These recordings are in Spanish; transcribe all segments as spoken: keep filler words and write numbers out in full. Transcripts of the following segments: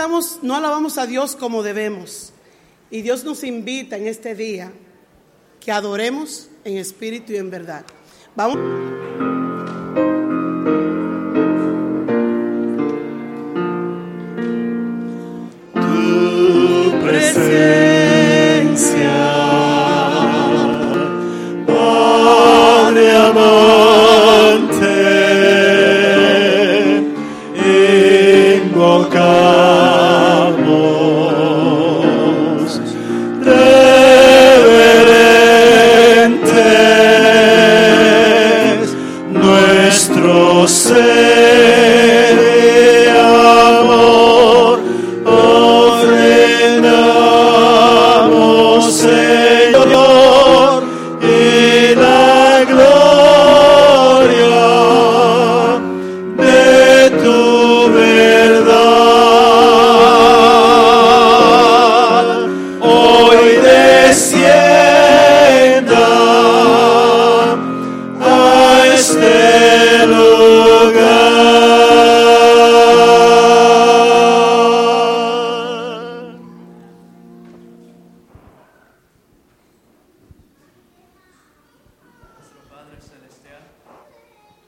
estamos, no alabamos a Dios como debemos. Y Dios nos invita en este día que adoremos en espíritu y en verdad. Vamos. Tu presencia.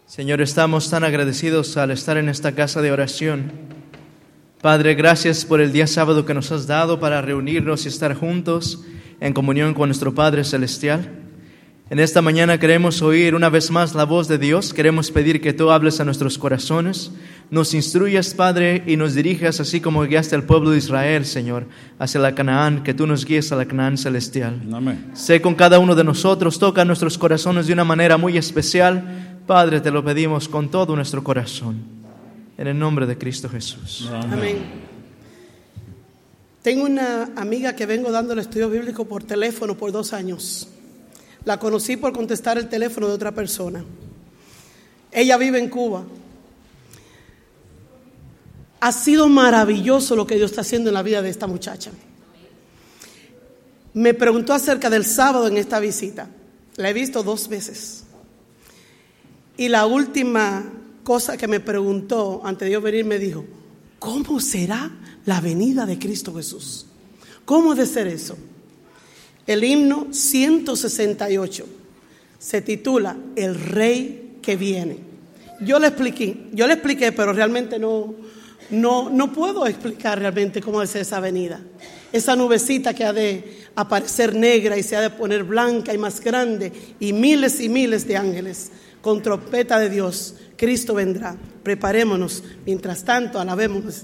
Señor, estamos tan agradecidos al estar en esta casa de oración. Padre, gracias por el día sábado que nos has dado para reunirnos y estar juntos en comunión con nuestro Padre Celestial. En esta mañana queremos oír una vez más la voz de Dios. Queremos pedir que tú hables a nuestros corazones, nos instruyas, Padre, y nos dirijas así como guiaste al pueblo de Israel, Señor, hacia la Canaán, que tú nos guíes a la Canaán celestial. Amén. Sé con cada uno de nosotros, toca nuestros corazones de una manera muy especial. Padre, te lo pedimos con todo nuestro corazón, en el nombre de Cristo Jesús. Amén. Amén. Tengo una amiga que vengo dando el estudio bíblico por teléfono por dos años. La conocí por contestar el teléfono de otra persona. Ella vive en Cuba. Ha sido maravilloso lo que Dios está haciendo en la vida de esta muchacha. Me preguntó acerca del sábado en esta visita. La he visto dos veces. Y la última cosa que me preguntó antes de yo venir me dijo: ¿cómo será la venida de Cristo Jesús? ¿Cómo ha de ser eso? El himno ciento sesenta y ocho se titula El Rey que viene. Yo le expliqué, yo le expliqué, pero realmente no, no, no puedo explicar realmente cómo es esa venida. Esa nubecita que ha de aparecer negra y se ha de poner blanca y más grande, y miles y miles de ángeles. Con trompeta de Dios, Cristo vendrá. Preparémonos. Mientras tanto, alabémonos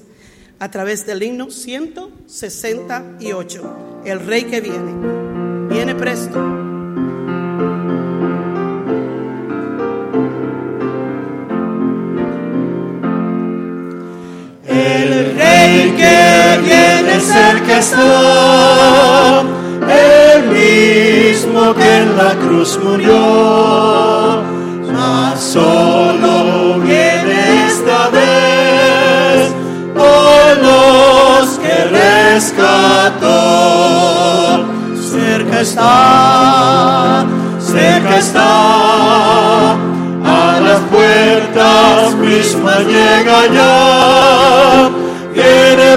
a través del himno ciento sesenta y ocho. El Rey que viene. Viene presto. El Rey que viene cerca está, el mismo que en la cruz murió. Solo viene esta vez por los que rescató. Cerca está, cerca está, a las puertas mismas llega ya. Viene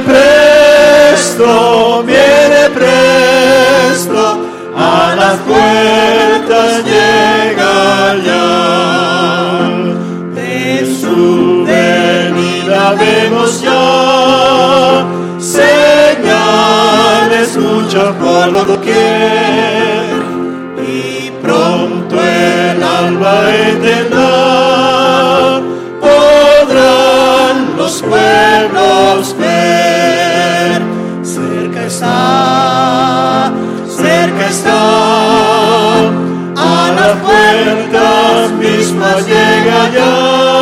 presto, viene presto, a las puertas llega ya. Vemos ya señales muchas por doquier, y pronto el alba eterna podrán los pueblos ver. Cerca está, cerca está, a las puertas mismas llega ya.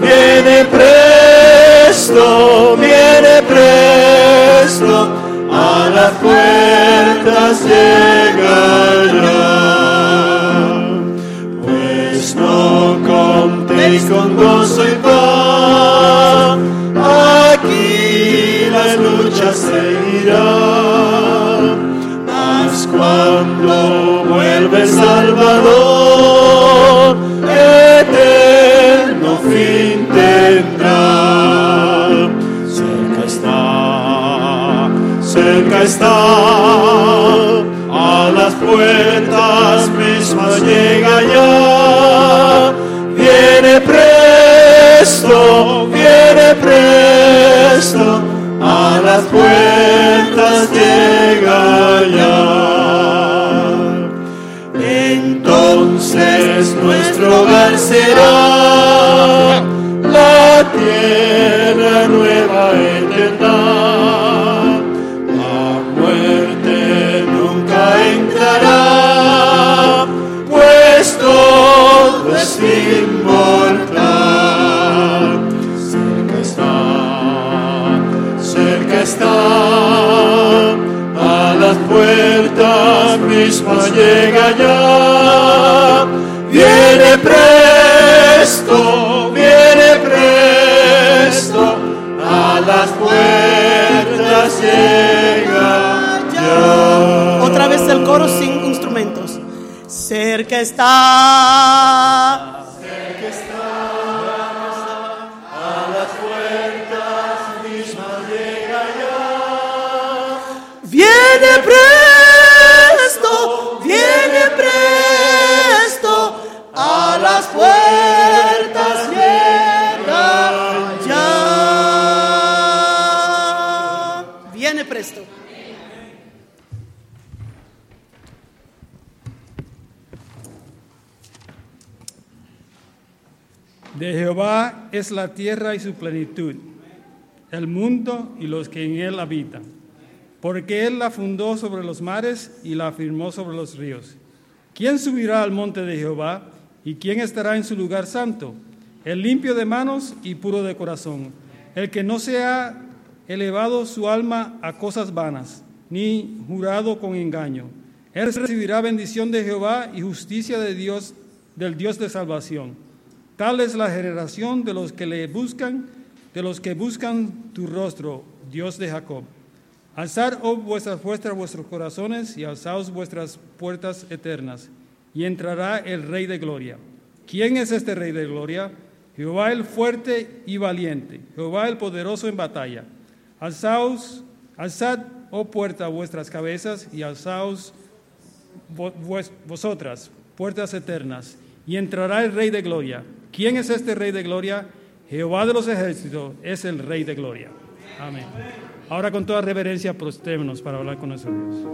Viene presto, viene presto, a las puertas llegará. Pues no contéis con gozo y paz, aquí las luchas seguirán. Mas cuando vuelve el Salvador, eterno fin tendrá. Cerca está, cerca está, a las puertas mismas llega ya. Viene presto, viene presto, a las puertas llega ya. Entonces nuestro hogar será la tierra nueva eterna. Inmortal, cerca está, cerca está, a las puertas mismas llega ya. Viene presto, viene presto, a las puertas llega ya. Otra vez el coro sin instrumentos. Cerca está. Viene presto, viene presto, a las puertas llega ya. Viene presto. De Jehová es la tierra y su plenitud, el mundo y los que en él habitan. Porque él la fundó sobre los mares y la afirmó sobre los ríos. ¿Quién subirá al monte de Jehová? ¿Y quién estará en su lugar santo? El limpio de manos y puro de corazón, el que no se ha elevado su alma a cosas vanas, ni jurado con engaño. Él recibirá bendición de Jehová y justicia de Dios, del Dios de salvación. Tal es la generación de los que le buscan, de los que buscan tu rostro, Dios de Jacob. Alzad, oh, vuestras puertas, vuestros corazones, y alzaos vuestras puertas eternas, y entrará el Rey de Gloria. ¿Quién es este Rey de Gloria? Jehová el fuerte y valiente, Jehová el poderoso en batalla. Alzaos, alzad, oh puerta, vuestras cabezas, y alzaos vosotras, puertas eternas, y entrará el Rey de Gloria. ¿Quién es este Rey de Gloria? Jehová de los ejércitos es el Rey de Gloria. Amén. Ahora con toda reverencia prostémonos para hablar con nuestro Dios.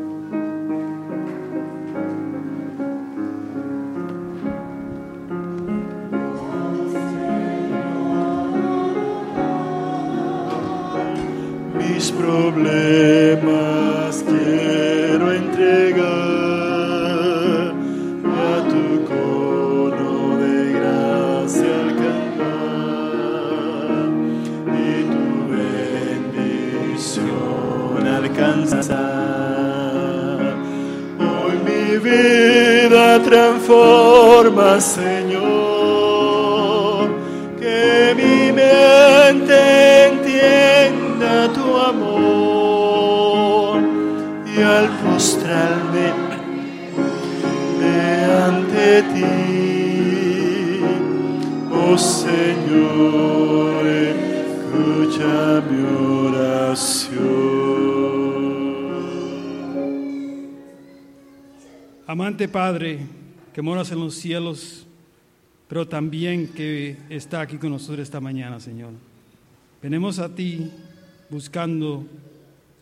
Mis problemas quiero entregar a tu cono de gracia al cantar y tu bendición alcanzar. Hoy mi vida transforma, Señor, que mi mente entienda tu amor y al postrarme delante de ti, oh Señor, escucha mi oración. Amante Padre, que moras en los cielos, pero también que está aquí con nosotros esta mañana, Señor. Venimos a ti buscando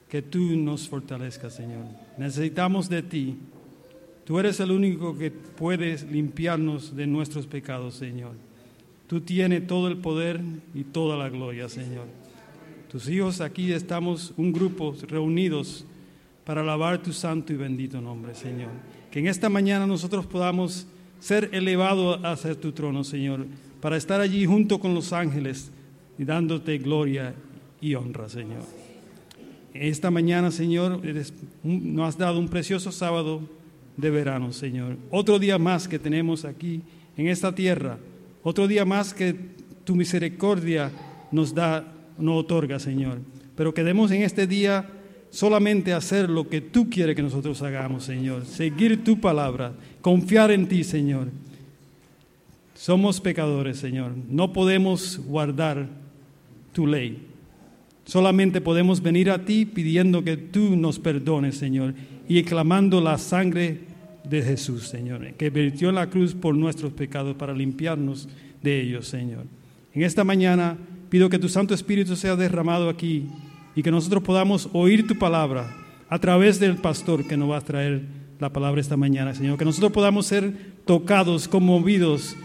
que tú nos fortalezcas, Señor. Necesitamos de ti. Tú eres el único que puedes limpiarnos de nuestros pecados, Señor. Tú tienes todo el poder y toda la gloria, Señor. Tus hijos aquí estamos, un grupo reunidos para alabar tu santo y bendito nombre, Señor. Que en esta mañana nosotros podamos ser elevados hacia tu trono, Señor, para estar allí junto con los ángeles y dándote gloria y honra, Señor. Esta mañana, Señor, eres, nos has dado un precioso sábado de verano, Señor. Otro día más que tenemos aquí en esta tierra. Otro día más que tu misericordia nos da, nos otorga, Señor. Pero quedemos en este día solamente hacer lo que tú quieres que nosotros hagamos, Señor. Seguir tu palabra, confiar en ti, Señor. Somos pecadores, Señor. No podemos guardar tu ley. Solamente podemos venir a ti pidiendo que tú nos perdones, Señor, y clamando la sangre de Jesús, Señor, que vertió en la cruz por nuestros pecados para limpiarnos de ellos, Señor. En esta mañana pido que tu Santo Espíritu sea derramado aquí y que nosotros podamos oír tu palabra a través del pastor que nos va a traer la palabra esta mañana, Señor. Que nosotros podamos ser tocados, conmovidos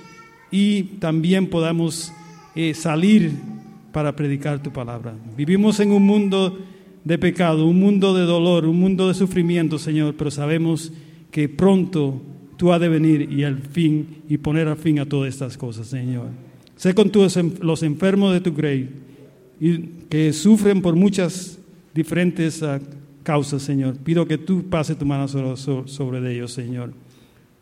y también podamos eh, salir para predicar tu palabra. Vivimos en un mundo de pecado, un mundo de dolor, un mundo de sufrimiento, Señor, pero sabemos que pronto tú has de venir y al fin y poner al fin a todas estas cosas, Señor. Sé con todos los enfermos de tu grey y que sufren por muchas diferentes uh, causas, Señor. Pido que tú pases tu mano sobre, sobre ellos, Señor.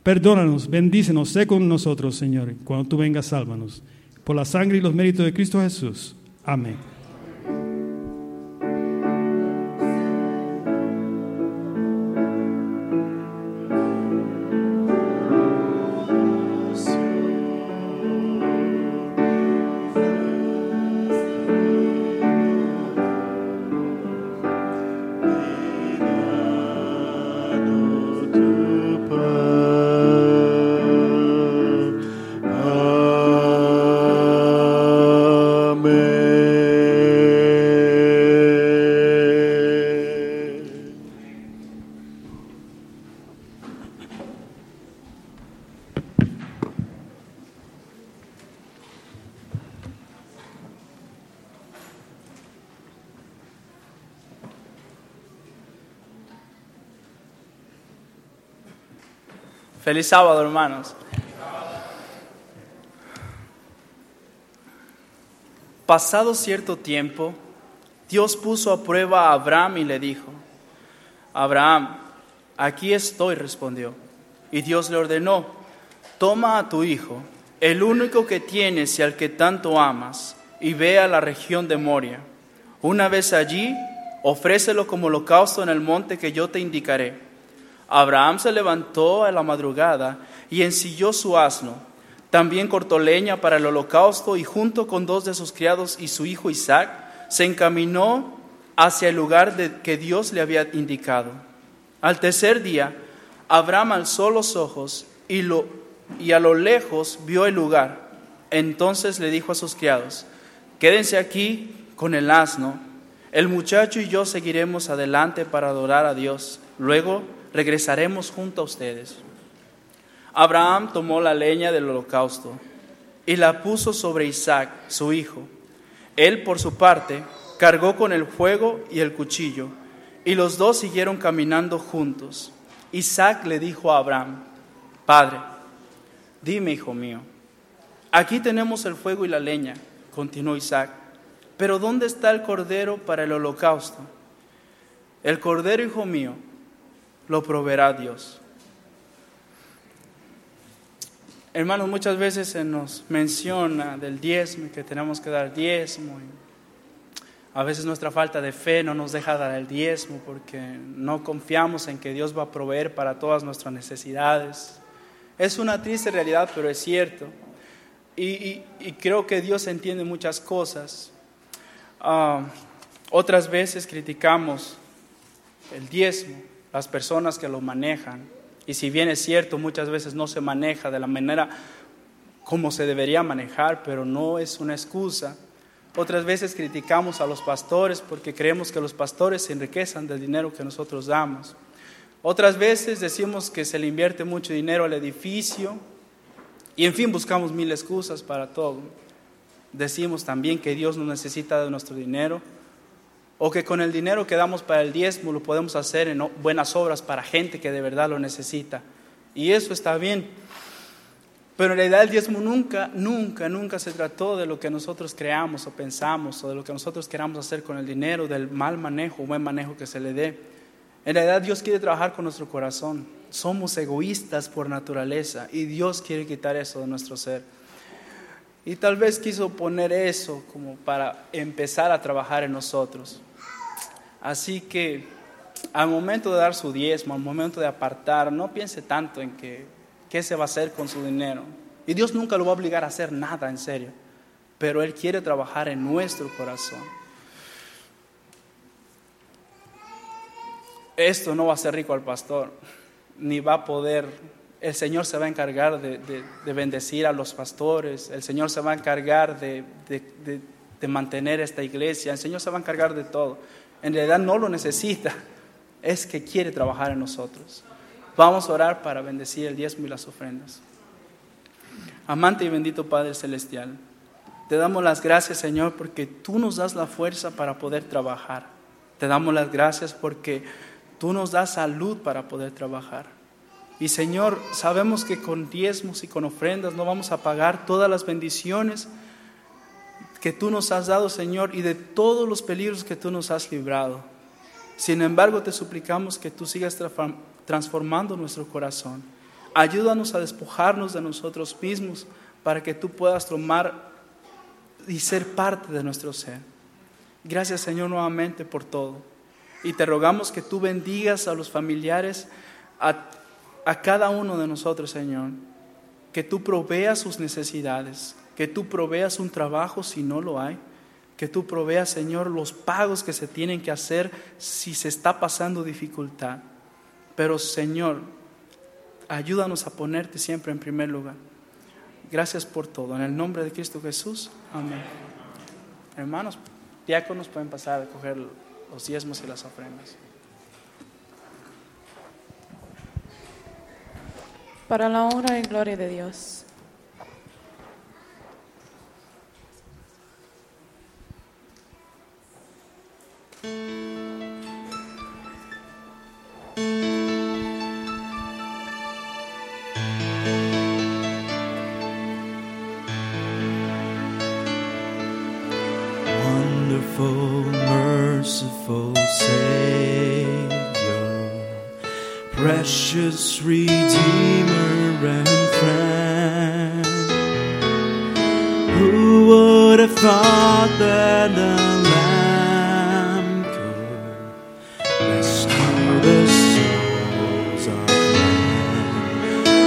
Perdónanos, bendícenos, sé con nosotros, Señor. Cuando tú vengas, sálvanos. Por la sangre y los méritos de Cristo Jesús. Amén. Feliz sábado, hermanos. Pasado cierto tiempo, Dios puso a prueba a Abraham y le dijo: Abraham, aquí estoy, respondió. Y Dios le ordenó: toma a tu hijo, el único que tienes y al que tanto amas, y ve a la región de Moria. Una vez allí, ofrécelo como holocausto en el monte que yo te indicaré. Abraham se levantó a la madrugada y ensilló su asno. También cortó leña para el holocausto y junto con dos de sus criados y su hijo Isaac, se encaminó hacia el lugar de, que Dios le había indicado. Al tercer día, Abraham alzó los ojos y, lo, y a lo lejos vio el lugar. Entonces le dijo a sus criados: quédense aquí con el asno, el muchacho y yo seguiremos adelante para adorar a Dios. Luego regresaremos junto a ustedes. Abraham tomó la leña del holocausto y la puso sobre Isaac, su hijo. Él, por su parte, cargó con el fuego y el cuchillo, y los dos siguieron caminando juntos. Isaac le dijo a Abraham: Padre, dime, hijo mío, aquí tenemos el fuego y la leña, continuó Isaac, pero ¿dónde está el cordero para el holocausto? El cordero, hijo mío, lo proveerá Dios. Hermanos, muchas veces se nos menciona del diezmo, que tenemos que dar diezmo. A veces nuestra falta de fe no nos deja dar el diezmo porque no confiamos en que Dios va a proveer para todas nuestras necesidades. Es una triste realidad, pero es cierto. Y, y, y creo que Dios entiende muchas cosas. Uh, otras veces criticamos el diezmo, las personas que lo manejan, y si bien es cierto, muchas veces no se maneja de la manera como se debería manejar, pero no es una excusa. Otras veces criticamos a los pastores porque creemos que los pastores se enriquecen del dinero que nosotros damos. Otras veces decimos que se le invierte mucho dinero al edificio, y en fin, buscamos mil excusas para todo. Decimos también que Dios no necesita de nuestro dinero, o que con el dinero que damos para el diezmo lo podemos hacer en buenas obras para gente que de verdad lo necesita. Y eso está bien. Pero en realidad el diezmo nunca, nunca, nunca se trató de lo que nosotros creamos o pensamos, o de lo que nosotros queramos hacer con el dinero, del mal manejo o buen manejo que se le dé. En realidad Dios quiere trabajar con nuestro corazón. Somos egoístas por naturaleza y Dios quiere quitar eso de nuestro ser. Y tal vez quiso poner eso como para empezar a trabajar en nosotros. Así que al momento de dar su diezmo, al momento de apartar, no piense tanto en que, qué se va a hacer con su dinero. Y Dios nunca lo va a obligar a hacer nada, en serio. Pero Él quiere trabajar en nuestro corazón. esto no va a hacer rico al pastor, ni va a poder, el Señor se va a encargar de, de, de bendecir a los pastores, el Señor se va a encargar de, de, de, de mantener esta iglesia, el Señor se va a encargar de todo. En realidad no lo necesita, es que quiere trabajar en nosotros. Vamos a orar para bendecir el diezmo y las ofrendas. Amante y bendito Padre Celestial, te damos las gracias, Señor, porque tú nos das la fuerza para poder trabajar. Te damos las gracias porque tú nos das salud para poder trabajar. Y, Señor, sabemos que con diezmos y con ofrendas no vamos a pagar todas las bendiciones que tú nos has dado, Señor, y de todos los peligros que tú nos has librado. Sin embargo, te suplicamos que tú sigas transformando nuestro corazón. Ayúdanos a despojarnos de nosotros mismos para que tú puedas tomar y ser parte de nuestro ser. Gracias, Señor, nuevamente por todo. Y te rogamos que tú bendigas a los familiares, a, a cada uno de nosotros, Señor. Que tú proveas sus necesidades, que tú proveas un trabajo si no lo hay, que tú proveas, Señor, los pagos que se tienen que hacer si se está pasando dificultad. Pero, Señor, ayúdanos a ponerte siempre en primer lugar. Gracias por todo. En el nombre de Cristo Jesús. Amén. Hermanos, diáconos pueden pasar a coger los diezmos y las ofrendas. Para la honra y gloria de Dios. Precious Redeemer and friend, who would have thought that a lamb could restore the souls of men?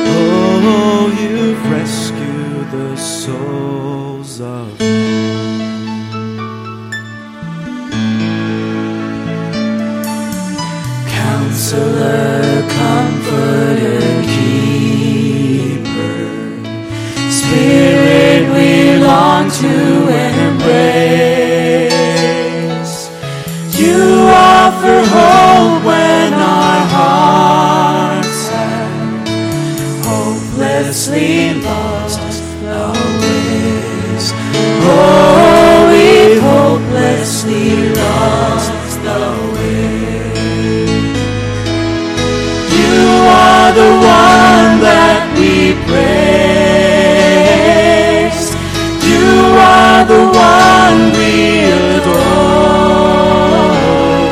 Oh, you've rescued the souls of men. Counselor, Comforter, Keeper, Spirit we long to embrace. You offer hope when our hearts have hopelessly lost our ways. Oh, we hopelessly lost our ways. You are the one that we praise. You are the one we adore.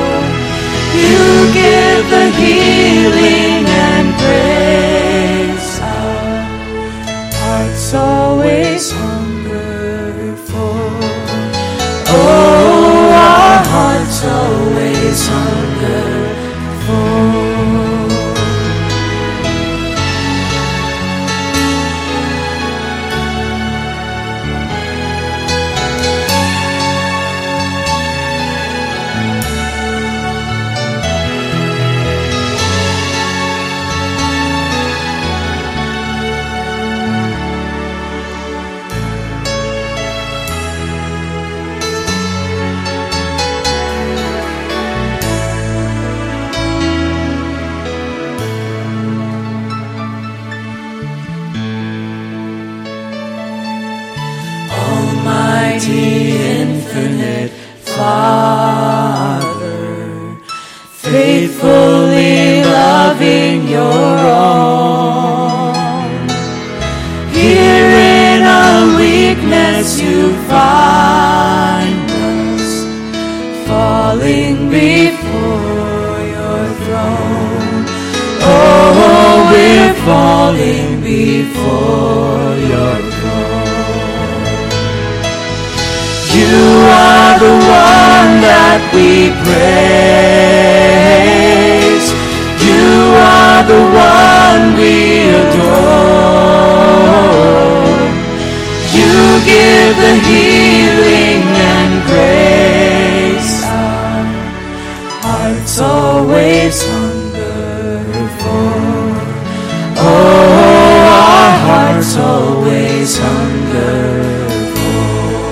You give the healing and grace. Our hearts always hunger for. Oh, our hearts always hunger for. Infinite Father, faithfully loving your own, here in our weakness you find us, falling before your throne. Oh, we're falling before your throne. You are the one that we praise. You are the one we adore. You give the healing and grace. Our that's always hungerful. Oh, our hearts always hunger for.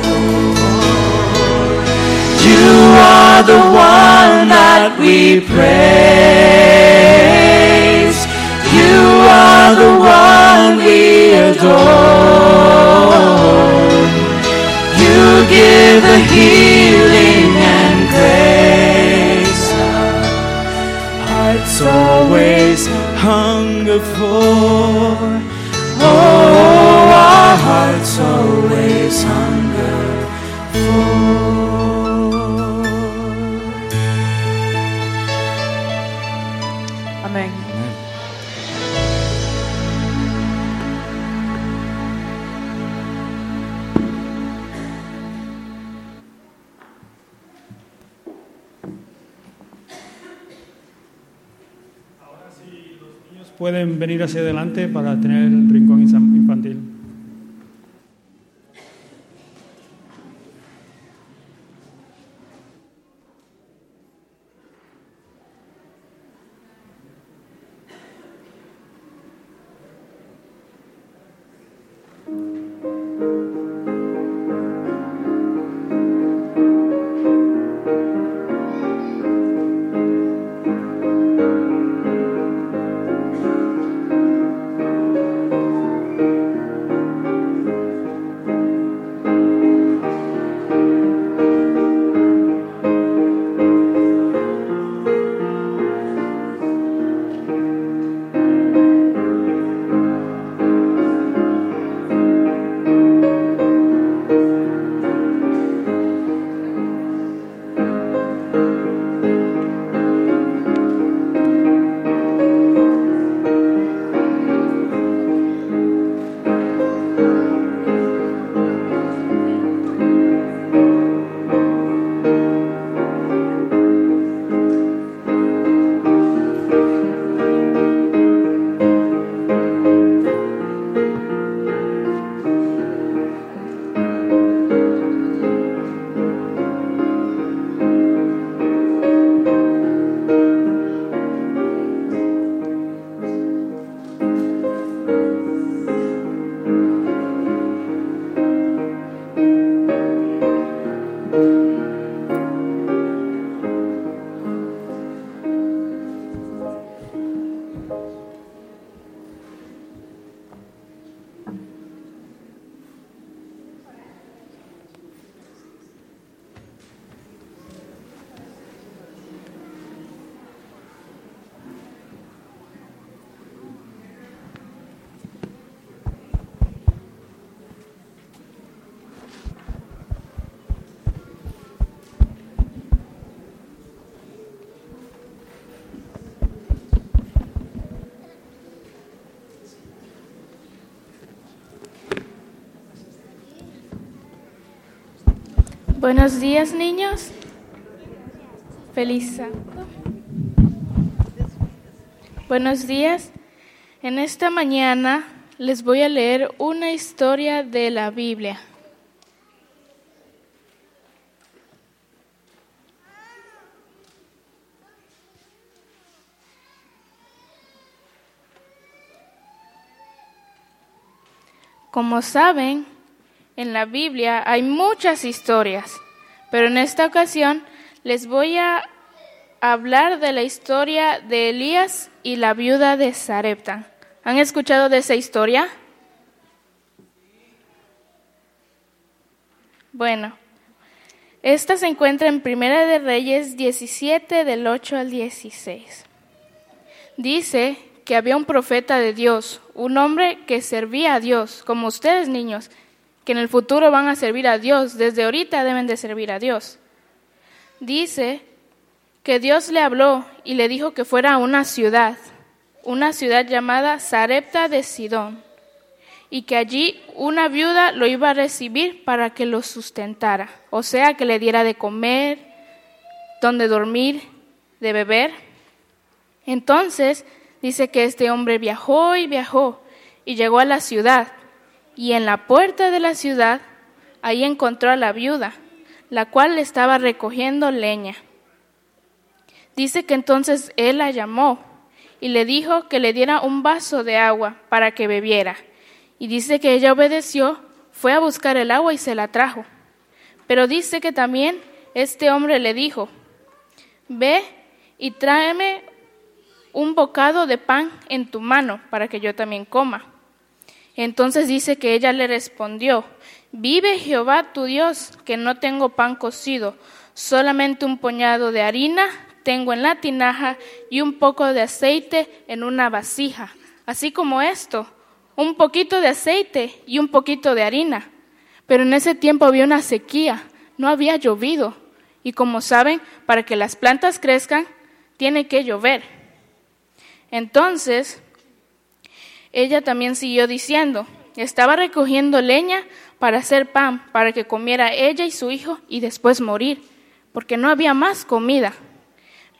You are the one that we praise. You are the one we adore. You give the healing and grace. Our hearts always hunger for. Oh, our hearts always hunger for. Amén. Pueden venir hacia adelante para tener el rincón infantil. Buenos días, niños. Feliz sábado. Buenos días. En esta mañana les voy a leer una historia de la Biblia. Como saben, en la Biblia hay muchas historias, pero en esta ocasión les voy a hablar de la historia de Elías y la viuda de Sarepta. ¿Han escuchado de esa historia? Bueno, esta se encuentra en Primera de Reyes diecisiete, del ocho al dieciséis. Dice que había un profeta de Dios, un hombre que servía a Dios, como ustedes, niños, que en el futuro van a servir a Dios, desde ahorita deben de servir a Dios. Dice que Dios le habló y le dijo que fuera a una ciudad, una ciudad llamada Sarepta de Sidón, y que allí una viuda lo iba a recibir para que lo sustentara, o sea, que le diera de comer, donde dormir, de beber. Entonces, dice que este hombre viajó y viajó y llegó a la ciudad. Y en la puerta de la ciudad, ahí encontró a la viuda, la cual estaba recogiendo leña. Dice que entonces él la llamó y le dijo que le diera un vaso de agua para que bebiera. Y dice que ella obedeció, fue a buscar el agua y se la trajo. Pero dice que también este hombre le dijo, ve y tráeme un bocado de pan en tu mano para que yo también coma. Entonces dice que ella le respondió, vive Jehová tu Dios, que no tengo pan cocido, solamente un puñado de harina tengo en la tinaja y un poco de aceite en una vasija, así como esto, un poquito de aceite y un poquito de harina. Pero en ese tiempo había una sequía, no había llovido, y como saben, para que las plantas crezcan, tiene que llover. Entonces, ella también siguió diciendo, estaba recogiendo leña para hacer pan, para que comiera ella y su hijo y después morir, porque no había más comida.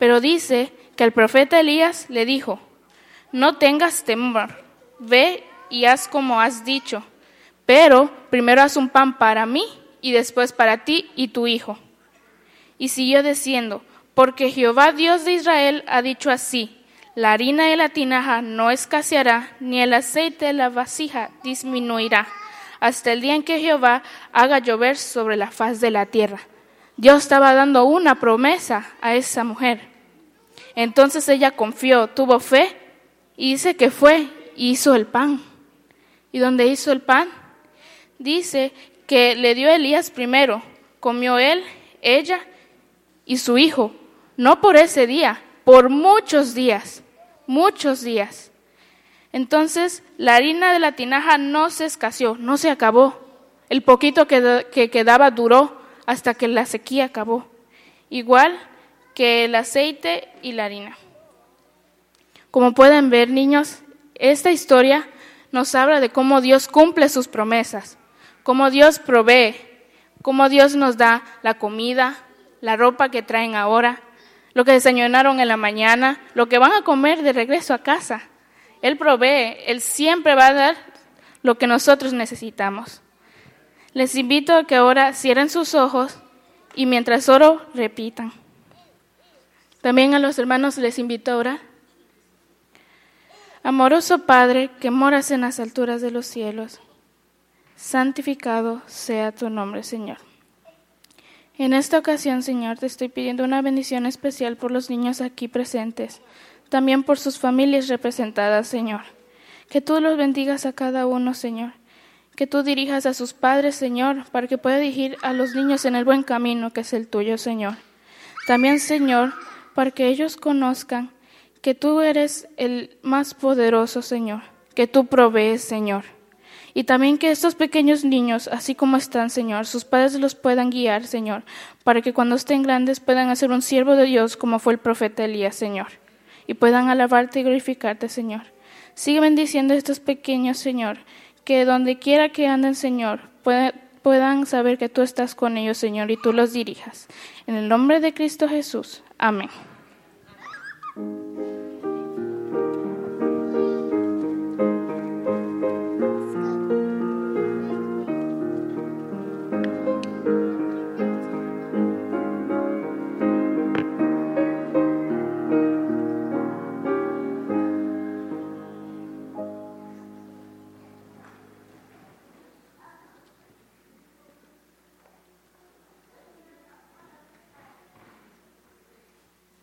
Pero dice que el profeta Elías le dijo, no tengas temor, ve y haz como has dicho, pero primero haz un pan para mí y después para ti y tu hijo. Y siguió diciendo, porque Jehová Dios de Israel ha dicho así, la harina de la tinaja no escaseará, ni el aceite de la vasija disminuirá, hasta el día en que Jehová haga llover sobre la faz de la tierra. Dios estaba dando una promesa a esa mujer. Entonces ella confió, tuvo fe, y dice que fue y hizo el pan. ¿Y dónde hizo el pan? Dice que le dio a Elías primero, comió él, ella y su hijo, no por ese día, por muchos días, muchos días. Entonces la harina de la tinaja no se escaseó, no se acabó. El poquito que, que quedaba duró hasta que la sequía acabó, igual que el aceite y la harina. Como pueden ver, niños, esta historia nos habla de cómo Dios cumple sus promesas, cómo Dios provee, cómo Dios nos da la comida, la ropa que traen ahora, lo que desayunaron en la mañana, lo que van a comer de regreso a casa. Él provee, Él siempre va a dar lo que nosotros necesitamos. Les invito a que ahora cierren sus ojos y mientras oro, repitan. También a los hermanos les invito a orar. Amoroso Padre, que moras en las alturas de los cielos, santificado sea tu nombre, Señor. En esta ocasión, Señor, te estoy pidiendo una bendición especial por los niños aquí presentes, también por sus familias representadas, Señor. Que tú los bendigas a cada uno, Señor. Que tú dirijas a sus padres, Señor, para que pueda dirigir a los niños en el buen camino que es el tuyo, Señor. También, Señor, para que ellos conozcan que tú eres el más poderoso, Señor, que tú provees, Señor. Y también que estos pequeños niños, así como están, Señor, sus padres los puedan guiar, Señor, para que cuando estén grandes puedan hacer un siervo de Dios como fue el profeta Elías, Señor, y puedan alabarte y glorificarte, Señor. Sigue bendiciendo a estos pequeños, Señor, que donde quiera que anden, Señor, puede, puedan saber que tú estás con ellos, Señor, y tú los dirijas. En el nombre de Cristo Jesús. Amén.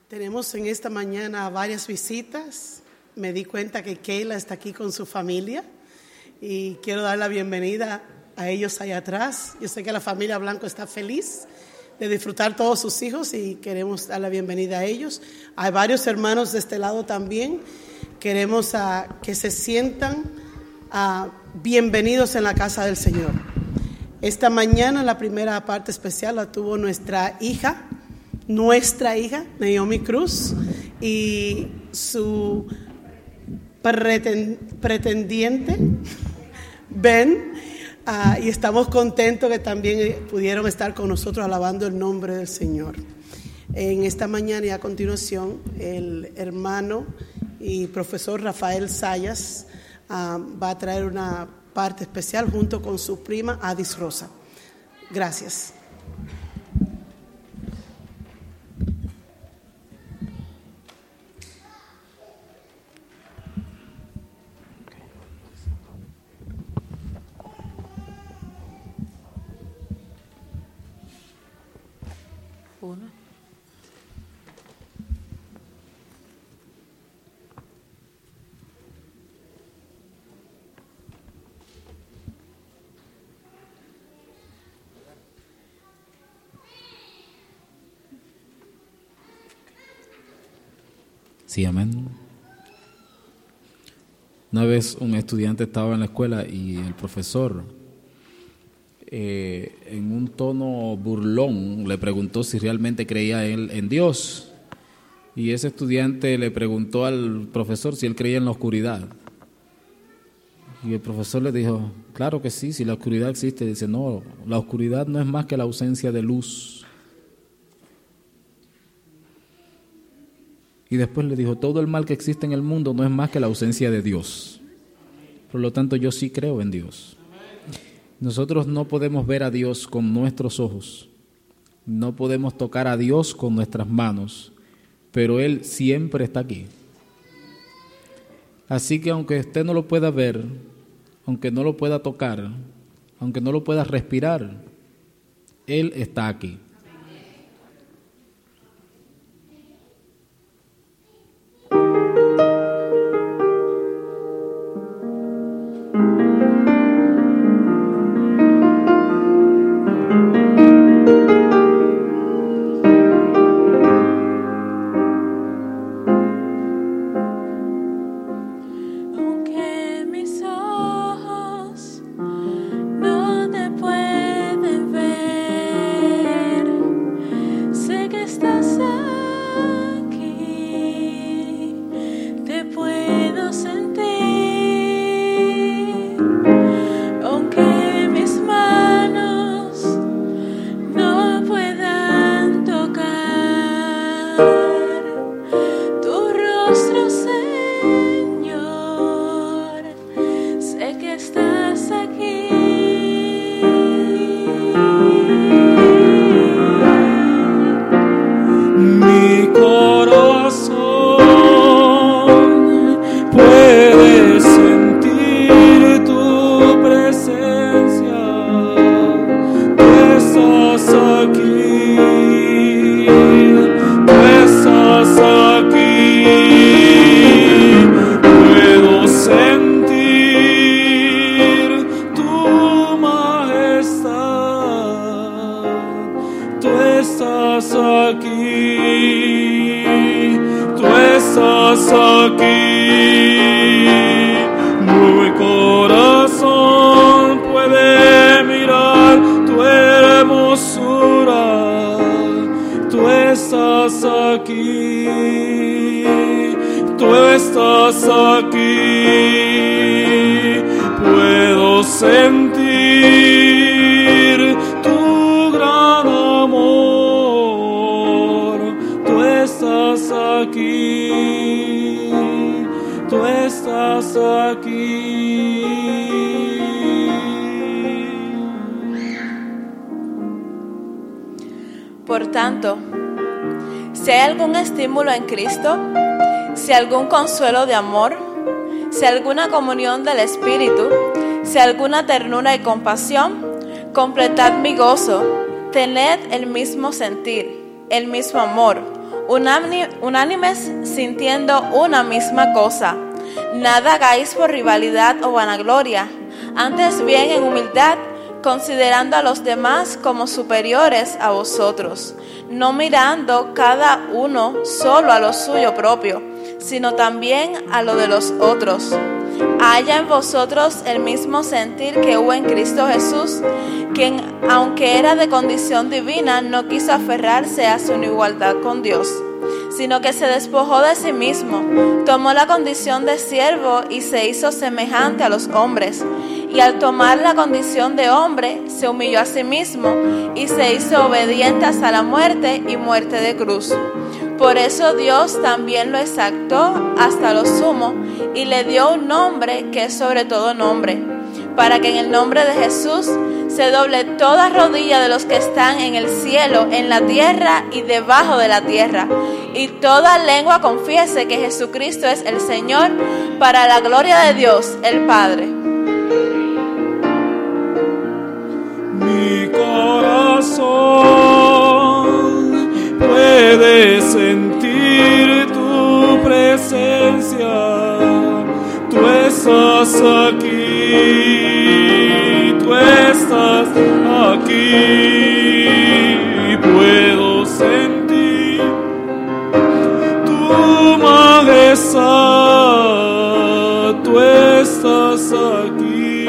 Tenemos en esta mañana varias visitas. Me di cuenta que Keila está aquí con su familia y quiero dar la bienvenida a ellos allá atrás. Yo sé que la familia Blanco está feliz de disfrutar todos sus hijos y queremos dar la bienvenida a ellos. Hay varios hermanos de este lado también. Queremos uh, que se sientan uh, bienvenidos en la casa del Señor. Esta mañana la primera parte especial la tuvo nuestra hija. Nuestra hija, Naomi Cruz, y su preten, pretendiente, Ben, uh, y estamos contentos que también pudieron estar con nosotros alabando el nombre del Señor. En esta mañana y a continuación, el hermano y profesor Rafael Sayas uh, va a traer una parte especial junto con su prima Addis Rosa. Gracias. Sí, amén. Una vez un estudiante estaba en la escuela y el profesor, eh, en un tono burlón, le preguntó si realmente creía él en Dios. Y ese estudiante le preguntó al profesor si él creía en la oscuridad. Y el profesor le dijo, claro que sí, si la oscuridad existe. Dice, no, la oscuridad no es más que la ausencia de luz. Y después le dijo, todo el mal que existe en el mundo no es más que la ausencia de Dios. Por lo tanto, yo sí creo en Dios. Nosotros no podemos ver a Dios con nuestros ojos. No podemos tocar a Dios con nuestras manos. Pero Él siempre está aquí. Así que aunque usted no lo pueda ver, aunque no lo pueda tocar, aunque no lo pueda respirar, Él está aquí. Por tanto, si hay algún estímulo en Cristo, si hay algún consuelo de amor, si hay alguna comunión del Espíritu, si hay alguna ternura y compasión, completad mi gozo, tened el mismo sentir, el mismo amor, unánimes sintiendo una misma cosa. Nada hagáis por rivalidad o vanagloria, antes bien en humildad, considerando a los demás como superiores a vosotros, no mirando cada uno solo a lo suyo propio, sino también a lo de los otros. Haya en vosotros el mismo sentir que hubo en Cristo Jesús, quien, aunque era de condición divina, no quiso aferrarse a su igualdad con Dios, sino que se despojó de sí mismo, tomó la condición de siervo y se hizo semejante a los hombres. Y al tomar la condición de hombre, se humilló a sí mismo y se hizo obediente hasta la muerte y muerte de cruz. Por eso Dios también lo exaltó hasta lo sumo y le dio un nombre que es sobre todo nombre, para que en el nombre de Jesús se doble toda rodilla de los que están en el cielo, en la tierra y debajo de la tierra, y toda lengua confiese que Jesucristo es el Señor, para la gloria de Dios el Padre. Mi corazón puede sentir tu presencia, tú estás aquí, tú estás aquí, puedo sentir tu magnitud. estás aquí,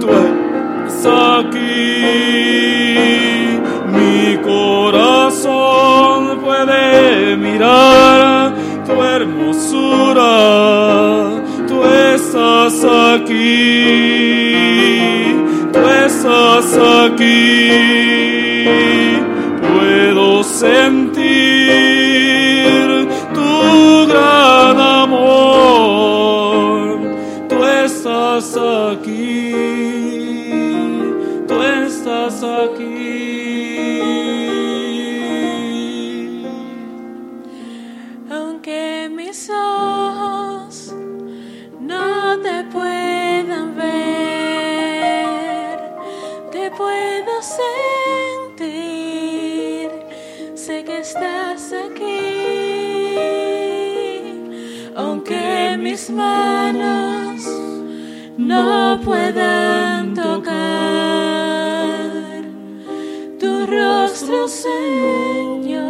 tú estás aquí. Mi corazón puede mirar tu hermosura, tú estás aquí, tú estás aquí. Puedo sentir tu gran amor, tú estás aquí, tú estás aquí. Aunque mis ojos no te puedan ver, te puedo sentir. Sé que estás aquí, aunque mis manos no puedan tocar tu rostro, Señor.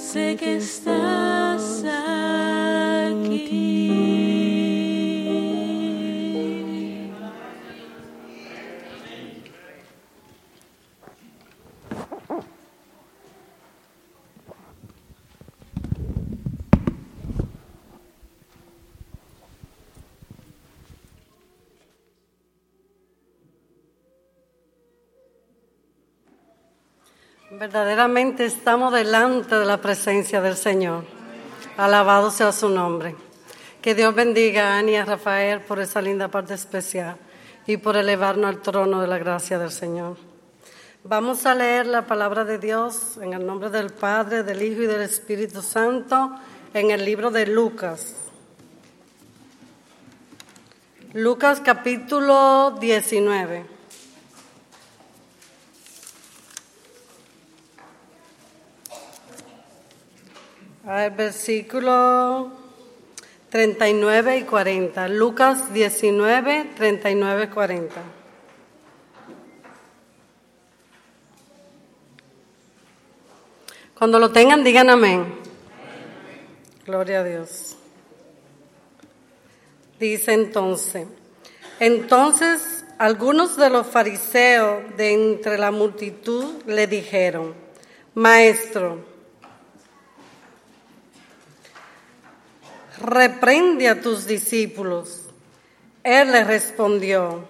Sé que estás aquí. Verdaderamente estamos delante de la presencia del Señor. Alabado sea su nombre. Que Dios bendiga a Ani y a Rafael por esa linda parte especial y por elevarnos al trono de la gracia del Señor. Vamos a leer la palabra de Dios en el nombre del Padre, del Hijo y del Espíritu Santo en el libro de Lucas. Lucas capítulo diecinueve. Al versículo treinta y nueve y cuarenta. Lucas diecinueve, treinta y nueve y cuarenta. Cuando lo tengan, digan amén. Amén. Gloria a Dios. Dice entonces: Entonces algunos de los fariseos de entre la multitud le dijeron: Maestro, reprende a tus discípulos. Él les respondió.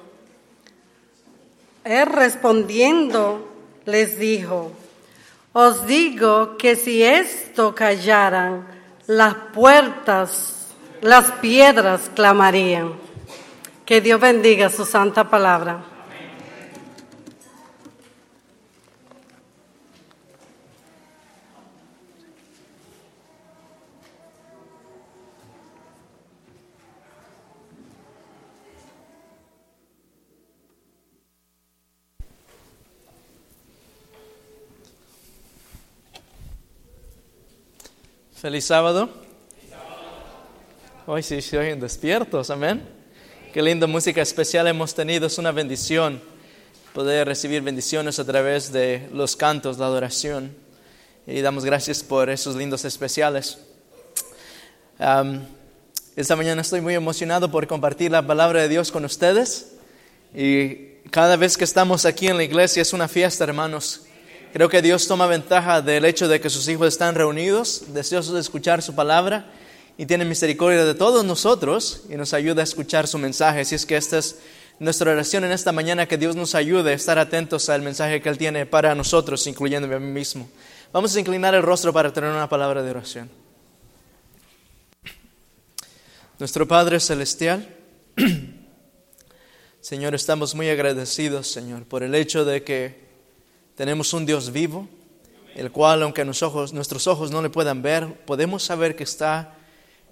Él respondiendo les dijo: Os digo que si esto callaran, las puertas, las piedras clamarían. Que Dios bendiga su santa palabra. Feliz sábado. Hoy sí se oyen despiertos, amén. Qué linda música especial hemos tenido. Es una bendición poder recibir bendiciones a través de los cantos, la adoración. Y damos gracias por esos lindos especiales. Um, esta mañana estoy muy emocionado por compartir la palabra de Dios con ustedes. Y cada vez que estamos aquí en la iglesia es una fiesta, hermanos. Creo que Dios toma ventaja del hecho de que sus hijos están reunidos, deseosos de escuchar su palabra, y tiene misericordia de todos nosotros y nos ayuda a escuchar su mensaje. Así es que esta es nuestra oración en esta mañana, que Dios nos ayude a estar atentos al mensaje que Él tiene para nosotros, incluyéndome a mí mismo. Vamos a inclinar el rostro para tener una palabra de oración. Nuestro Padre Celestial, Señor, estamos muy agradecidos, Señor, por el hecho de que tenemos un Dios vivo, el cual, aunque nos ojos, nuestros ojos no le puedan ver, podemos saber que está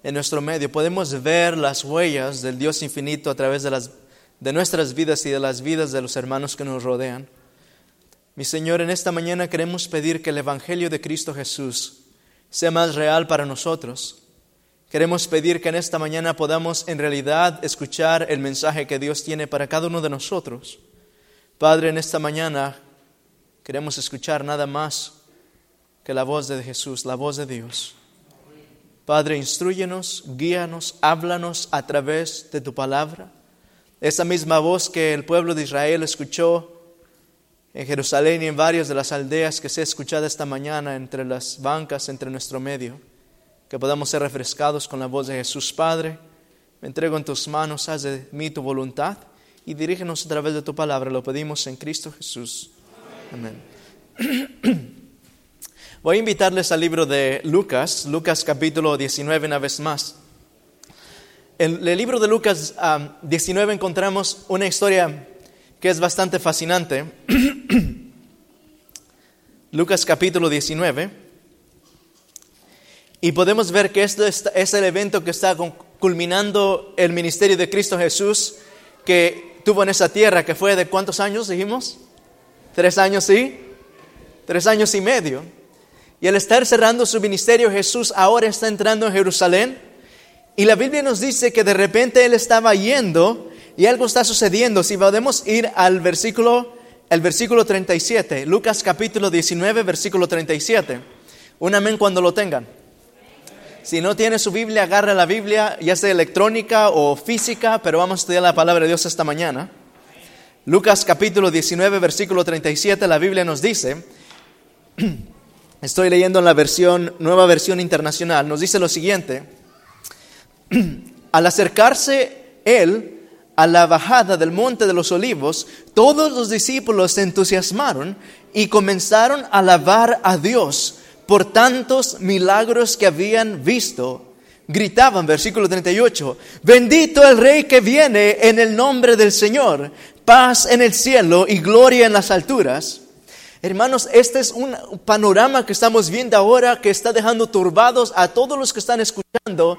en nuestro medio. Podemos ver las huellas del Dios infinito a través de, las, de nuestras vidas y de las vidas de los hermanos que nos rodean. Mi Señor, en esta mañana queremos pedir que el Evangelio de Cristo Jesús sea más real para nosotros. Queremos pedir que en esta mañana podamos en realidad escuchar el mensaje que Dios tiene para cada uno de nosotros. Padre, en esta mañana queremos escuchar nada más que la voz de Jesús, la voz de Dios. Padre, instrúyenos, guíanos, háblanos a través de tu palabra. Esa misma voz que el pueblo de Israel escuchó en Jerusalén y en varias de las aldeas que se ha escuchado esta mañana entre las bancas, entre nuestro medio. Que podamos ser refrescados con la voz de Jesús. Padre, me entrego en tus manos, haz de mí tu voluntad y dirígenos a través de tu palabra. Lo pedimos en Cristo Jesús. Amén. Amén. Voy a invitarles al libro de Lucas, Lucas capítulo diecinueve una vez más. En el libro de Lucas um, diecinueve encontramos una historia que es bastante fascinante. Lucas capítulo diecinueve. Y podemos ver que este es el evento que está culminando el ministerio de Cristo Jesús que tuvo en esa tierra, que fue de ¿cuántos años dijimos? Tres años y tres años y medio. Y al estar cerrando su ministerio, Jesús ahora está entrando en Jerusalén. Y la Biblia nos dice que de repente Él estaba yendo y algo está sucediendo. Si podemos ir al versículo, al versículo treinta y siete, Lucas capítulo diecinueve, versículo treinta y siete. Un amén cuando lo tengan. Si no tiene su Biblia, agarra la Biblia, ya sea electrónica o física, pero vamos a estudiar la palabra de Dios esta mañana. Lucas capítulo diecinueve, versículo treinta y siete, la Biblia nos dice, estoy leyendo en la versión, nueva versión internacional, nos dice lo siguiente: al acercarse él a la bajada del monte de los olivos, todos los discípulos se entusiasmaron y comenzaron a alabar a Dios por tantos milagros que habían visto. Gritaban, versículo treinta y ocho, bendito el Rey que viene en el nombre del Señor, paz en el cielo y gloria en las alturas. Hermanos, este es un panorama que estamos viendo ahora que está dejando turbados a todos los que están escuchando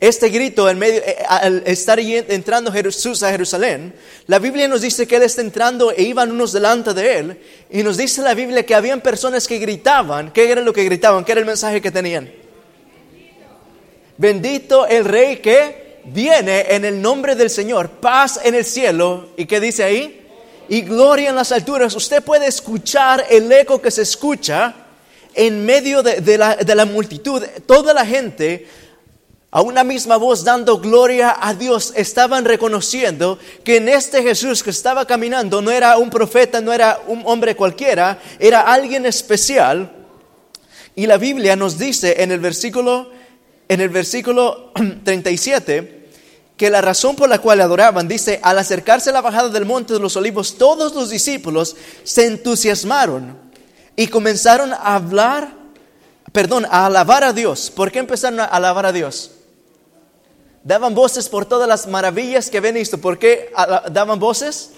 este grito en medio, al estar entrando Jesús a Jerusalén. La Biblia nos dice que Él está entrando e iban unos delante de Él. Y nos dice la Biblia que habían personas que gritaban. ¿Qué era lo que gritaban? ¿Qué era el mensaje que tenían? Bendito, Bendito el Rey que viene en el nombre del Señor. Paz en el cielo. ¿Y qué dice ahí? Y gloria en las alturas. Usted puede escuchar el eco que se escucha en medio de, de, la, de la multitud. Toda la gente a una misma voz dando gloria a Dios, estaban reconociendo que en este Jesús que estaba caminando no era un profeta, no era un hombre cualquiera, era alguien especial. Y la Biblia nos dice en el versículo, en el versículo treinta y siete... que la razón por la cual le adoraban, dice, al acercarse a la bajada del monte de los olivos, todos los discípulos se entusiasmaron y comenzaron a hablar, perdón, a alabar a Dios. ¿Por qué empezaron a alabar a Dios? Daban voces por todas las maravillas que habían visto. ¿Por qué daban voces?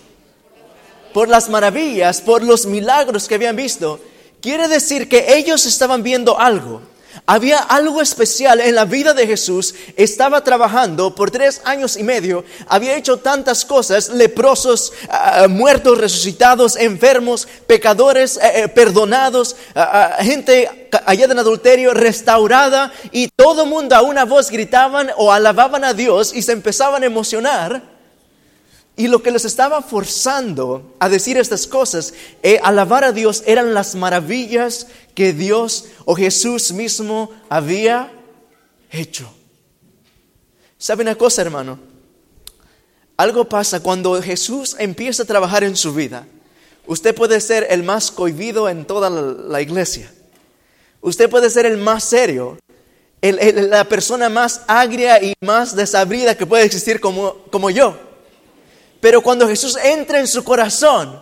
Por las maravillas, por los milagros que habían visto. Quiere decir que ellos estaban viendo algo. Había algo especial en la vida de Jesús. Estaba trabajando por tres años y medio. Había hecho tantas cosas: leprosos, uh, muertos, resucitados, enfermos, pecadores, uh, perdonados, uh, uh, gente allá en adulterio, restaurada. Y todo mundo a una voz gritaban o alababan a Dios y se empezaban a emocionar. Y lo que les estaba forzando a decir estas cosas, eh, alabar a Dios, eran las maravillas que Dios o Jesús mismo había hecho. ¿Sabe una cosa, hermano? Algo pasa cuando Jesús empieza a trabajar en su vida. Usted puede ser el más cohibido en toda la iglesia. Usted puede ser el más serio, el, el, la persona más agria y más desabrida que puede existir como, como yo. Pero cuando Jesús entra en su corazón,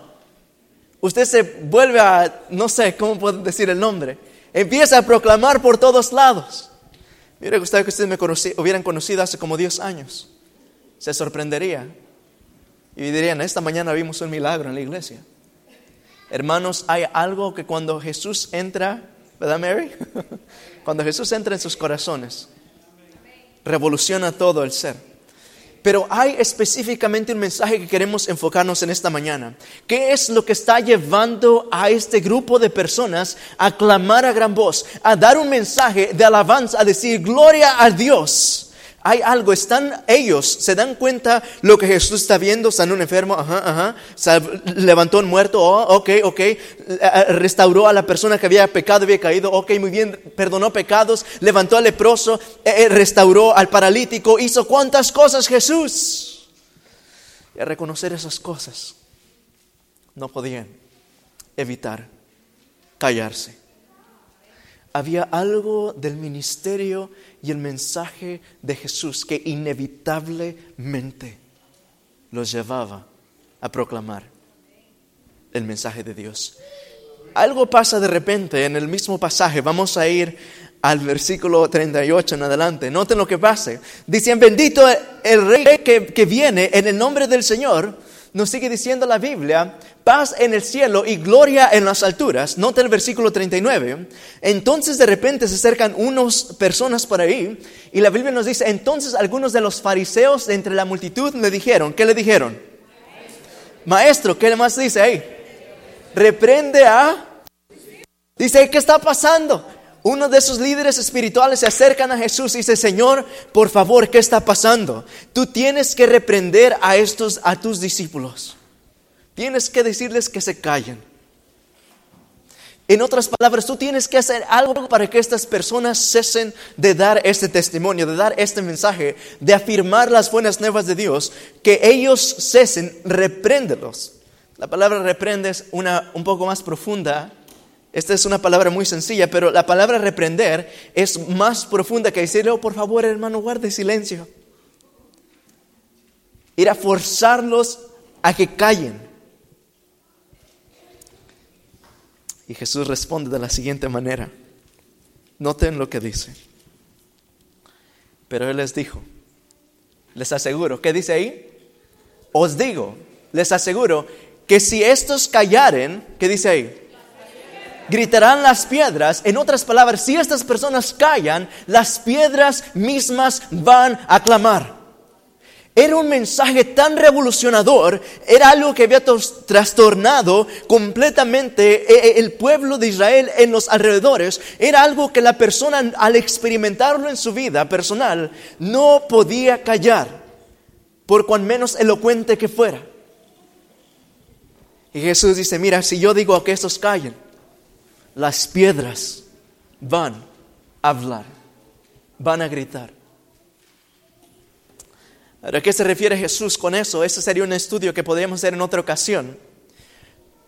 usted se vuelve a, no sé cómo puedo decir el nombre, empieza a proclamar por todos lados. Me hubiera gustado que ustedes me conocí, hubieran conocido hace como diez años. Se sorprendería. Y dirían, esta mañana vimos un milagro en la iglesia. Hermanos, hay algo que cuando Jesús entra, ¿verdad, Mary? Cuando Jesús entra en sus corazones, revoluciona todo el ser. Pero hay específicamente un mensaje que queremos enfocarnos en esta mañana. ¿Qué es lo que está llevando a este grupo de personas a clamar a gran voz? A dar un mensaje de alabanza, a decir gloria a Dios. Hay algo, están ellos, se dan cuenta lo que Jesús está viendo, sanó un enfermo, ajá, ajá, sal, levantó un muerto, oh, ok, ok, restauró a la persona que había pecado, había caído, ok, muy bien, perdonó pecados, levantó al leproso, eh, restauró al paralítico, hizo cuántas cosas Jesús. Y al reconocer esas cosas, no podían evitar callarse. Había algo del ministerio y el mensaje de Jesús que inevitablemente los llevaba a proclamar el mensaje de Dios. Algo pasa de repente en el mismo pasaje. Vamos a ir al versículo treinta y ocho en adelante. Noten lo que pasa. Dicen, bendito el rey que, que viene en el nombre del Señor. Nos sigue diciendo la Biblia, paz en el cielo y gloria en las alturas. Nota el versículo treinta y nueve. Entonces de repente se acercan unas personas por ahí y la Biblia nos dice, entonces algunos de los fariseos de entre la multitud le dijeron, ¿qué le dijeron? Maestro, Maestro ¿qué más dice ahí? Reprende a... Dice, ¿qué está pasando? Uno de esos líderes espirituales se acercan a Jesús y dice, Señor, por favor, ¿qué está pasando? Tú tienes que reprender a estos, a tus discípulos. Tienes que decirles que se callen. En otras palabras, tú tienes que hacer algo para que estas personas cesen de dar este testimonio, de dar este mensaje, de afirmar las buenas nuevas de Dios, que ellos cesen, repréndelos. La palabra reprende es una un poco más profunda. Esta es una palabra muy sencilla, pero la palabra reprender es más profunda que decirle, oh, por favor, hermano, guarde silencio. Ir a forzarlos a que callen. Y Jesús responde de la siguiente manera. Noten lo que dice. Pero Él les dijo, les aseguro, ¿qué dice ahí? Os digo, les aseguro, que si estos callaren, ¿qué dice ahí? Gritarán las piedras. En otras palabras, si estas personas callan, las piedras mismas van a clamar. Era un mensaje tan revolucionador, era algo que había tos, trastornado completamente el pueblo de Israel en los alrededores. Era algo que la persona, al experimentarlo en su vida personal, no podía callar, por cuán menos elocuente que fuera. Y Jesús dice, mira, si yo digo a que estos callen, las piedras van a hablar, van a gritar. ¿A qué se refiere Jesús con eso? Ese sería un estudio que podríamos hacer en otra ocasión.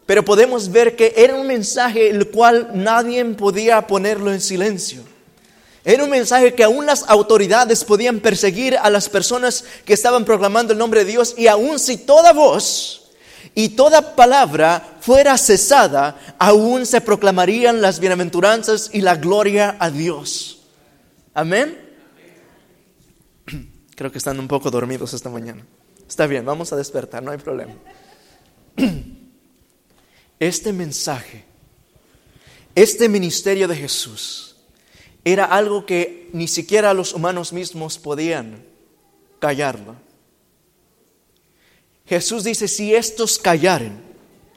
Pero podemos ver que era un mensaje el cual nadie podía ponerlo en silencio. Era un mensaje que aún las autoridades podían perseguir a las personas que estaban proclamando el nombre de Dios. Y aún si toda voz y toda palabra fuera cesada, aún se proclamarían las bienaventuranzas y la gloria a Dios. Amén. Creo que están un poco dormidos esta mañana. Está bien, vamos a despertar, no hay problema. Este mensaje, este ministerio de Jesús, era algo que ni siquiera los humanos mismos podían callarlo. Jesús dice, si estos callaren,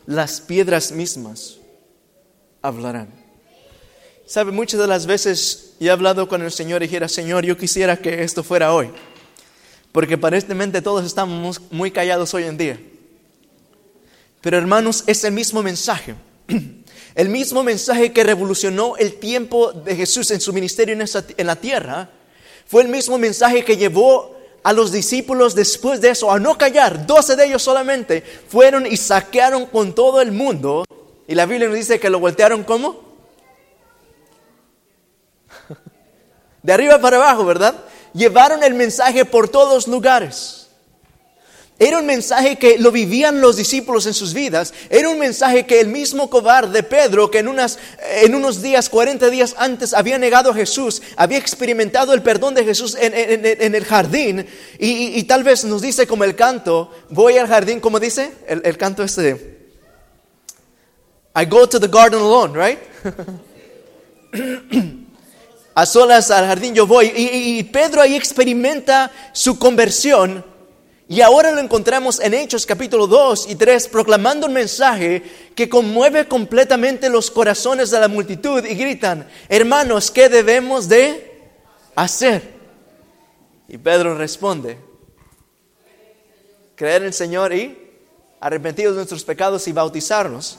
las piedras mismas hablarán. Sabe, muchas de las veces he hablado con el Señor y dijera, Señor, yo quisiera que esto fuera hoy, porque aparentemente todos estamos muy callados hoy en día. Pero hermanos, es el mismo mensaje, el mismo mensaje que revolucionó el tiempo de Jesús en su ministerio en, esa, en la tierra, fue el mismo mensaje que llevó a los discípulos después de eso a no callar. Doce de ellos solamente fueron y saquearon con todo el mundo. Y la Biblia nos dice que lo voltearon ¿cómo? De arriba para abajo, ¿verdad? Llevaron el mensaje por todos lugares. Era un mensaje que lo vivían los discípulos en sus vidas. Era un mensaje que el mismo cobarde Pedro, que en, unas, en unos días, cuarenta días antes, había negado a Jesús, había experimentado el perdón de Jesús en, en, en el jardín. Y, y, y tal vez nos dice como el canto, voy al jardín, ¿cómo dice? El, el canto este, I go to the garden alone, right? A solas al jardín yo voy. Y, y, y Pedro ahí experimenta su conversión. Y ahora lo encontramos en Hechos capítulo dos y tres proclamando un mensaje que conmueve completamente los corazones de la multitud y gritan, hermanos, ¿qué debemos de hacer? Y Pedro responde: creer en el Señor y arrepentidos de nuestros pecados y bautizarnos.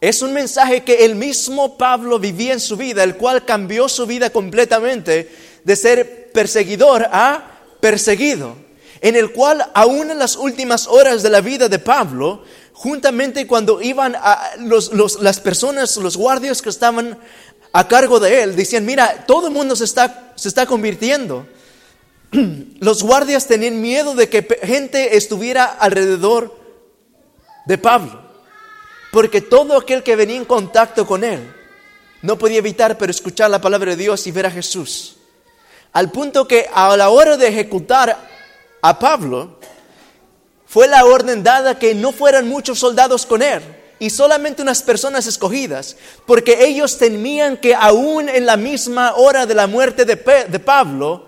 Es un mensaje que el mismo Pablo vivía en su vida, el cual cambió su vida completamente de ser perseguidor a perseguido, en el cual aún en las últimas horas de la vida de Pablo, juntamente cuando iban a los, los, las personas, los guardias que estaban a cargo de él, decían: mira, todo el mundo se está, se está convirtiendo. Los guardias tenían miedo de que gente estuviera alrededor de Pablo, porque todo aquel que venía en contacto con él no podía evitar pero escuchar la palabra de Dios y ver a Jesús. Al punto que a la hora de ejecutar a Pablo, fue la orden dada que no fueran muchos soldados con él y solamente unas personas escogidas, porque ellos temían que aún en la misma hora de la muerte de, Pe- de Pablo,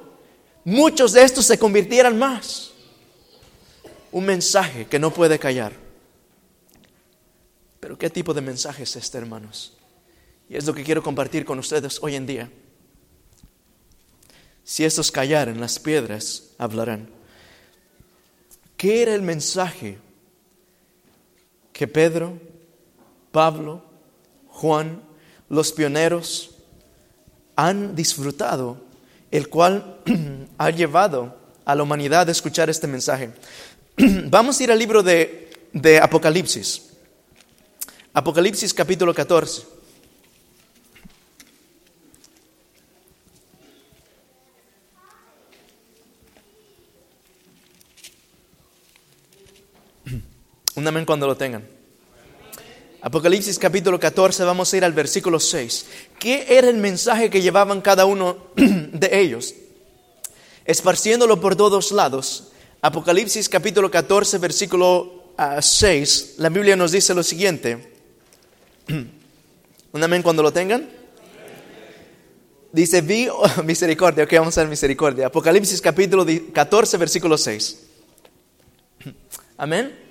muchos de estos se convirtieran más. Un mensaje que no puede callar. Pero ¿qué tipo de mensaje es este, hermanos? Y es lo que quiero compartir con ustedes hoy en día. Si estos callaran, las piedras hablarán. ¿Qué era el mensaje que Pedro, Pablo, Juan, los pioneros han disfrutado, el cual ha llevado a la humanidad a escuchar este mensaje? Vamos a ir al libro de, de Apocalipsis. Apocalipsis capítulo catorce. Un amén cuando lo tengan. Apocalipsis capítulo catorce, vamos a ir al versículo seis. ¿Qué era el mensaje que llevaban cada uno de ellos? Esparciéndolo por todos lados. Apocalipsis capítulo catorce, versículo uh, seis. La Biblia nos dice lo siguiente. Un amén cuando lo tengan. Dice, vi, oh, misericordia, ok, vamos a ver misericordia. Apocalipsis capítulo catorce, versículo seis. Amén.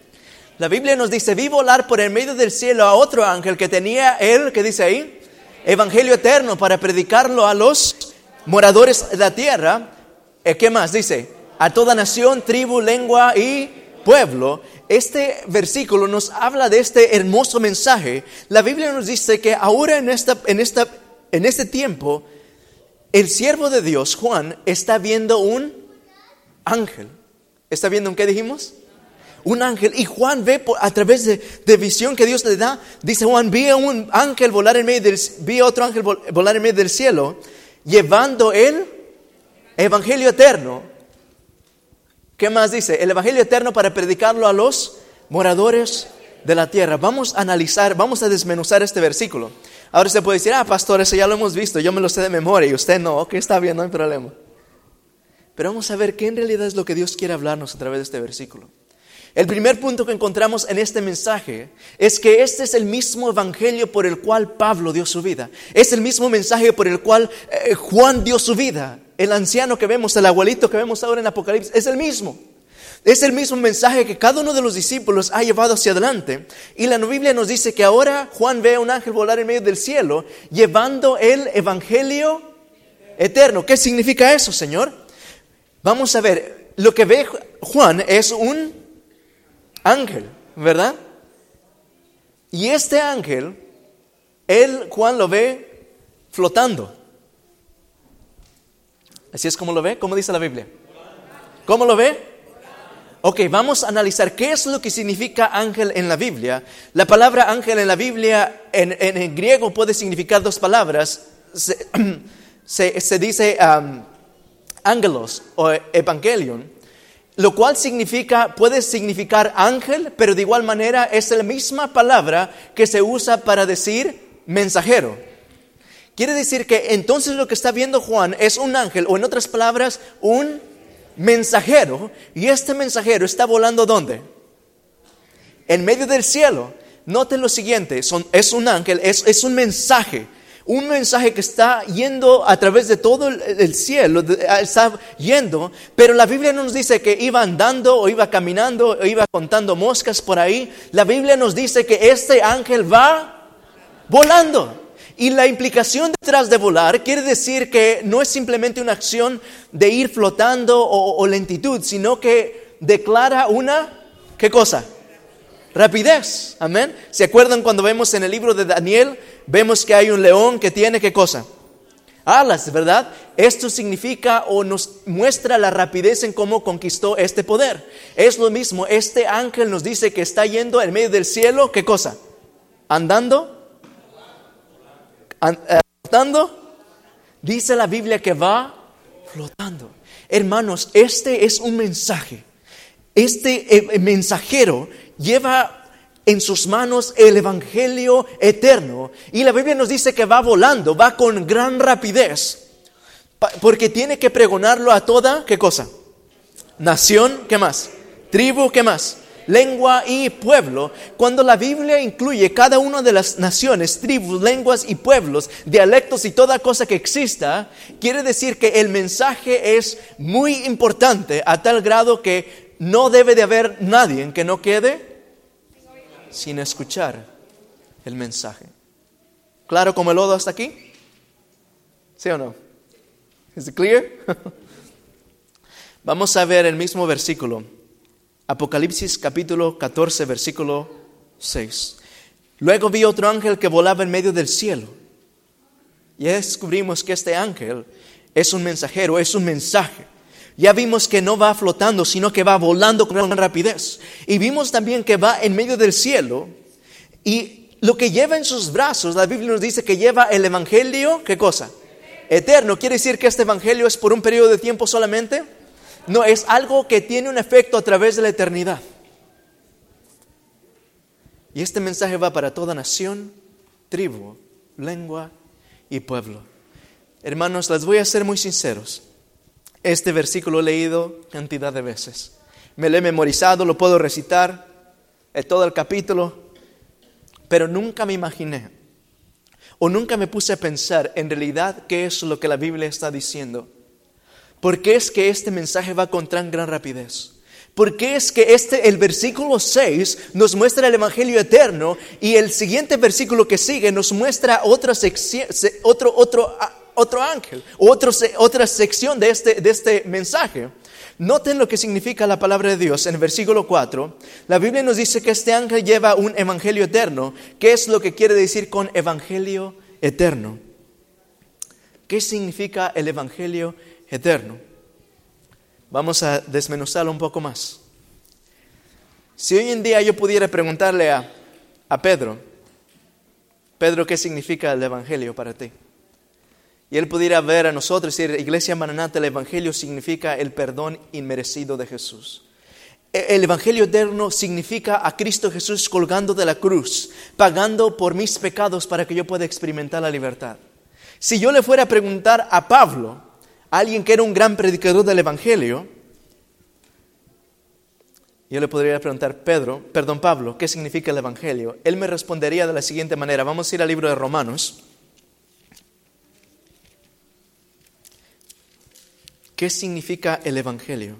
La Biblia nos dice: vi volar por el medio del cielo a otro ángel que tenía él, que dice ahí, evangelio eterno para predicarlo a los moradores de la tierra. ¿Qué más? Dice, a toda nación, tribu, lengua y pueblo. Este versículo nos habla de este hermoso mensaje. La Biblia nos dice que ahora en, esta, en, esta, en este tiempo, el siervo de Dios, Juan, está viendo un ángel. ¿Está viendo un qué dijimos? Un ángel. Y Juan ve por, a través de, de visión que Dios le da. Dice Juan: vi a un ángel volar en medio del, vi a otro ángel volar en medio del cielo, llevando el evangelio eterno. ¿Qué más dice? El evangelio eterno para predicarlo a los moradores de la tierra. Vamos a analizar, vamos a desmenuzar este versículo. Ahora se puede decir: ah, pastor, eso ya lo hemos visto, yo me lo sé de memoria y usted no. Ok, está bien, no hay problema. Pero vamos a ver qué en realidad es lo que Dios quiere hablarnos a través de este versículo. El primer punto que encontramos en este mensaje es que este es el mismo evangelio por el cual Pablo dio su vida. Es el mismo mensaje por el cual eh, Juan dio su vida. El anciano que vemos, el abuelito que vemos ahora en Apocalipsis, es el mismo. Es el mismo mensaje que cada uno de los discípulos ha llevado hacia adelante. Y la Biblia nos dice que ahora Juan ve a un ángel volar en medio del cielo, llevando el evangelio eterno. ¿Qué significa eso, Señor? Vamos a ver. Lo que ve Juan es un ángel, ¿verdad? Y este ángel, él, Juan, lo ve flotando. Así es como lo ve. ¿Cómo dice la Biblia? ¿Cómo lo ve? Ok, vamos a analizar qué es lo que significa ángel en la Biblia. La palabra ángel en la Biblia, en, en, en griego, puede significar dos palabras. Se, se, se dice um, ángelos o evangelion, lo cual significa, puede significar ángel, pero de igual manera es la misma palabra que se usa para decir mensajero. Quiere decir que entonces lo que está viendo Juan es un ángel, o en otras palabras, un mensajero. Y este mensajero está volando ¿dónde? En medio del cielo. Noten lo siguiente, son, es un ángel, es, es un mensaje. Un mensaje que está yendo a través de todo el cielo, está yendo, pero la Biblia no nos dice que iba andando o iba caminando o iba contando moscas por ahí. La Biblia nos dice que este ángel va volando. Y la implicación detrás de volar quiere decir que no es simplemente una acción de ir flotando o, o lentitud, sino que declara una, ¿qué cosa? Rapidez. Amén. ¿Se acuerdan cuando vemos en el libro de Daniel, vemos que hay un león que tiene, ¿qué cosa? Alas, ¿verdad? Esto significa o nos muestra la rapidez en cómo conquistó este poder. Es lo mismo, este ángel nos dice que está yendo en medio del cielo, ¿qué cosa? Andando, and, uh, flotando, dice la Biblia que va flotando. Hermanos, este es un mensaje. Este eh, mensajero lleva en sus manos el evangelio eterno. Y la Biblia nos dice que va volando, va con gran rapidez. Porque tiene que pregonarlo a toda, ¿qué cosa? Nación, ¿qué más? Tribu, ¿qué más? Lengua y pueblo. Cuando la Biblia incluye cada una de las naciones, tribus, lenguas y pueblos, dialectos y toda cosa que exista, quiere decir que el mensaje es muy importante a tal grado que no debe de haber nadie que no quede sin escuchar el mensaje. ¿Claro como el lodo hasta aquí? ¿Sí o no? ¿Is it clear? Vamos a ver el mismo versículo. Apocalipsis capítulo catorce, versículo seis. Luego vi otro ángel que volaba en medio del cielo. Y descubrimos que este ángel es un mensajero, es un mensaje. Ya vimos que no va flotando, sino que va volando con gran rapidez. Y vimos también que va en medio del cielo. Y lo que lleva en sus brazos, la Biblia nos dice que lleva el evangelio, ¿qué cosa? Eterno. ¿Quiere decir que este evangelio es por un periodo de tiempo solamente? No, es algo que tiene un efecto a través de la eternidad. Y este mensaje va para toda nación, tribu, lengua y pueblo. Hermanos, les voy a ser muy sinceros. Este versículo he leído cantidad de veces. Me lo he memorizado, lo puedo recitar, todo el capítulo. Pero nunca me imaginé, o nunca me puse a pensar en realidad qué es lo que la Biblia está diciendo. ¿Por qué es que este mensaje va con tan gran rapidez? ¿Por qué es que este, el versículo seis nos muestra el evangelio eterno y el siguiente versículo que sigue nos muestra otra sección, otro, otro Otro ángel, otro, otra sección de este, de este mensaje? Noten lo que significa la palabra de Dios. En el versículo cuatro, la Biblia nos dice que este ángel lleva un evangelio eterno. ¿Qué es lo que quiere decir con evangelio eterno? ¿Qué significa el evangelio eterno? Vamos a desmenuzarlo un poco más. Si hoy en día yo pudiera preguntarle a, a Pedro, Pedro, ¿qué significa el evangelio para ti? Y él pudiera ver a nosotros y decir, Iglesia Maranata, el evangelio significa el perdón inmerecido de Jesús. El evangelio eterno significa a Cristo Jesús colgando de la cruz, pagando por mis pecados para que yo pueda experimentar la libertad. Si yo le fuera a preguntar a Pablo, alguien que era un gran predicador del evangelio, yo le podría preguntar, Pedro, perdón Pablo, ¿qué significa el evangelio? Él me respondería de la siguiente manera. Vamos a ir al libro de Romanos. ¿Qué significa el evangelio?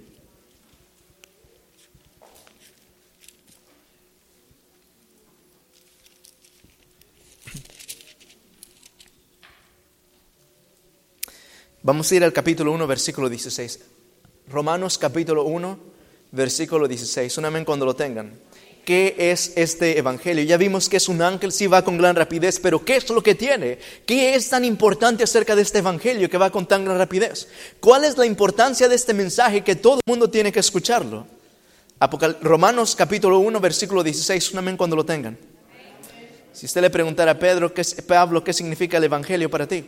Vamos a ir al capítulo uno, versículo dieciséis. Romanos capítulo uno, versículo dieciséis. Un amén cuando lo tengan. ¿Qué es este evangelio? Ya vimos que es un ángel, sí va con gran rapidez, pero ¿qué es lo que tiene? ¿Qué es tan importante acerca de este evangelio que va con tan gran rapidez? ¿Cuál es la importancia de este mensaje que todo el mundo tiene que escucharlo? Apocal- Romanos capítulo uno, versículo dieciséis, un amén cuando lo tengan. Si usted le preguntara a Pedro, ¿qué, Pablo, ¿qué significa el evangelio para ti?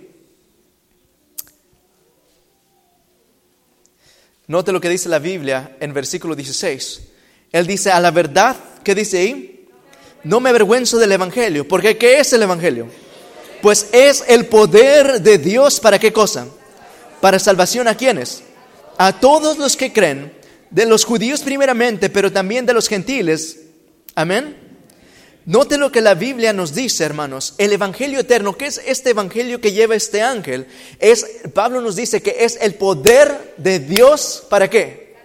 Note lo que dice la Biblia en versículo dieciséis. Él dice, a la verdad, ¿qué dice ahí? No me avergüenzo del evangelio. Porque ¿qué es el evangelio? Pues es el poder de Dios. ¿Para qué cosa? Para salvación. ¿A quiénes? A todos los que creen. De los judíos primeramente, pero también de los gentiles. Amén. Note lo que la Biblia nos dice, hermanos. El evangelio eterno. ¿Qué es este evangelio que lleva este ángel? Es, Pablo nos dice que es el poder de Dios. ¿Para qué?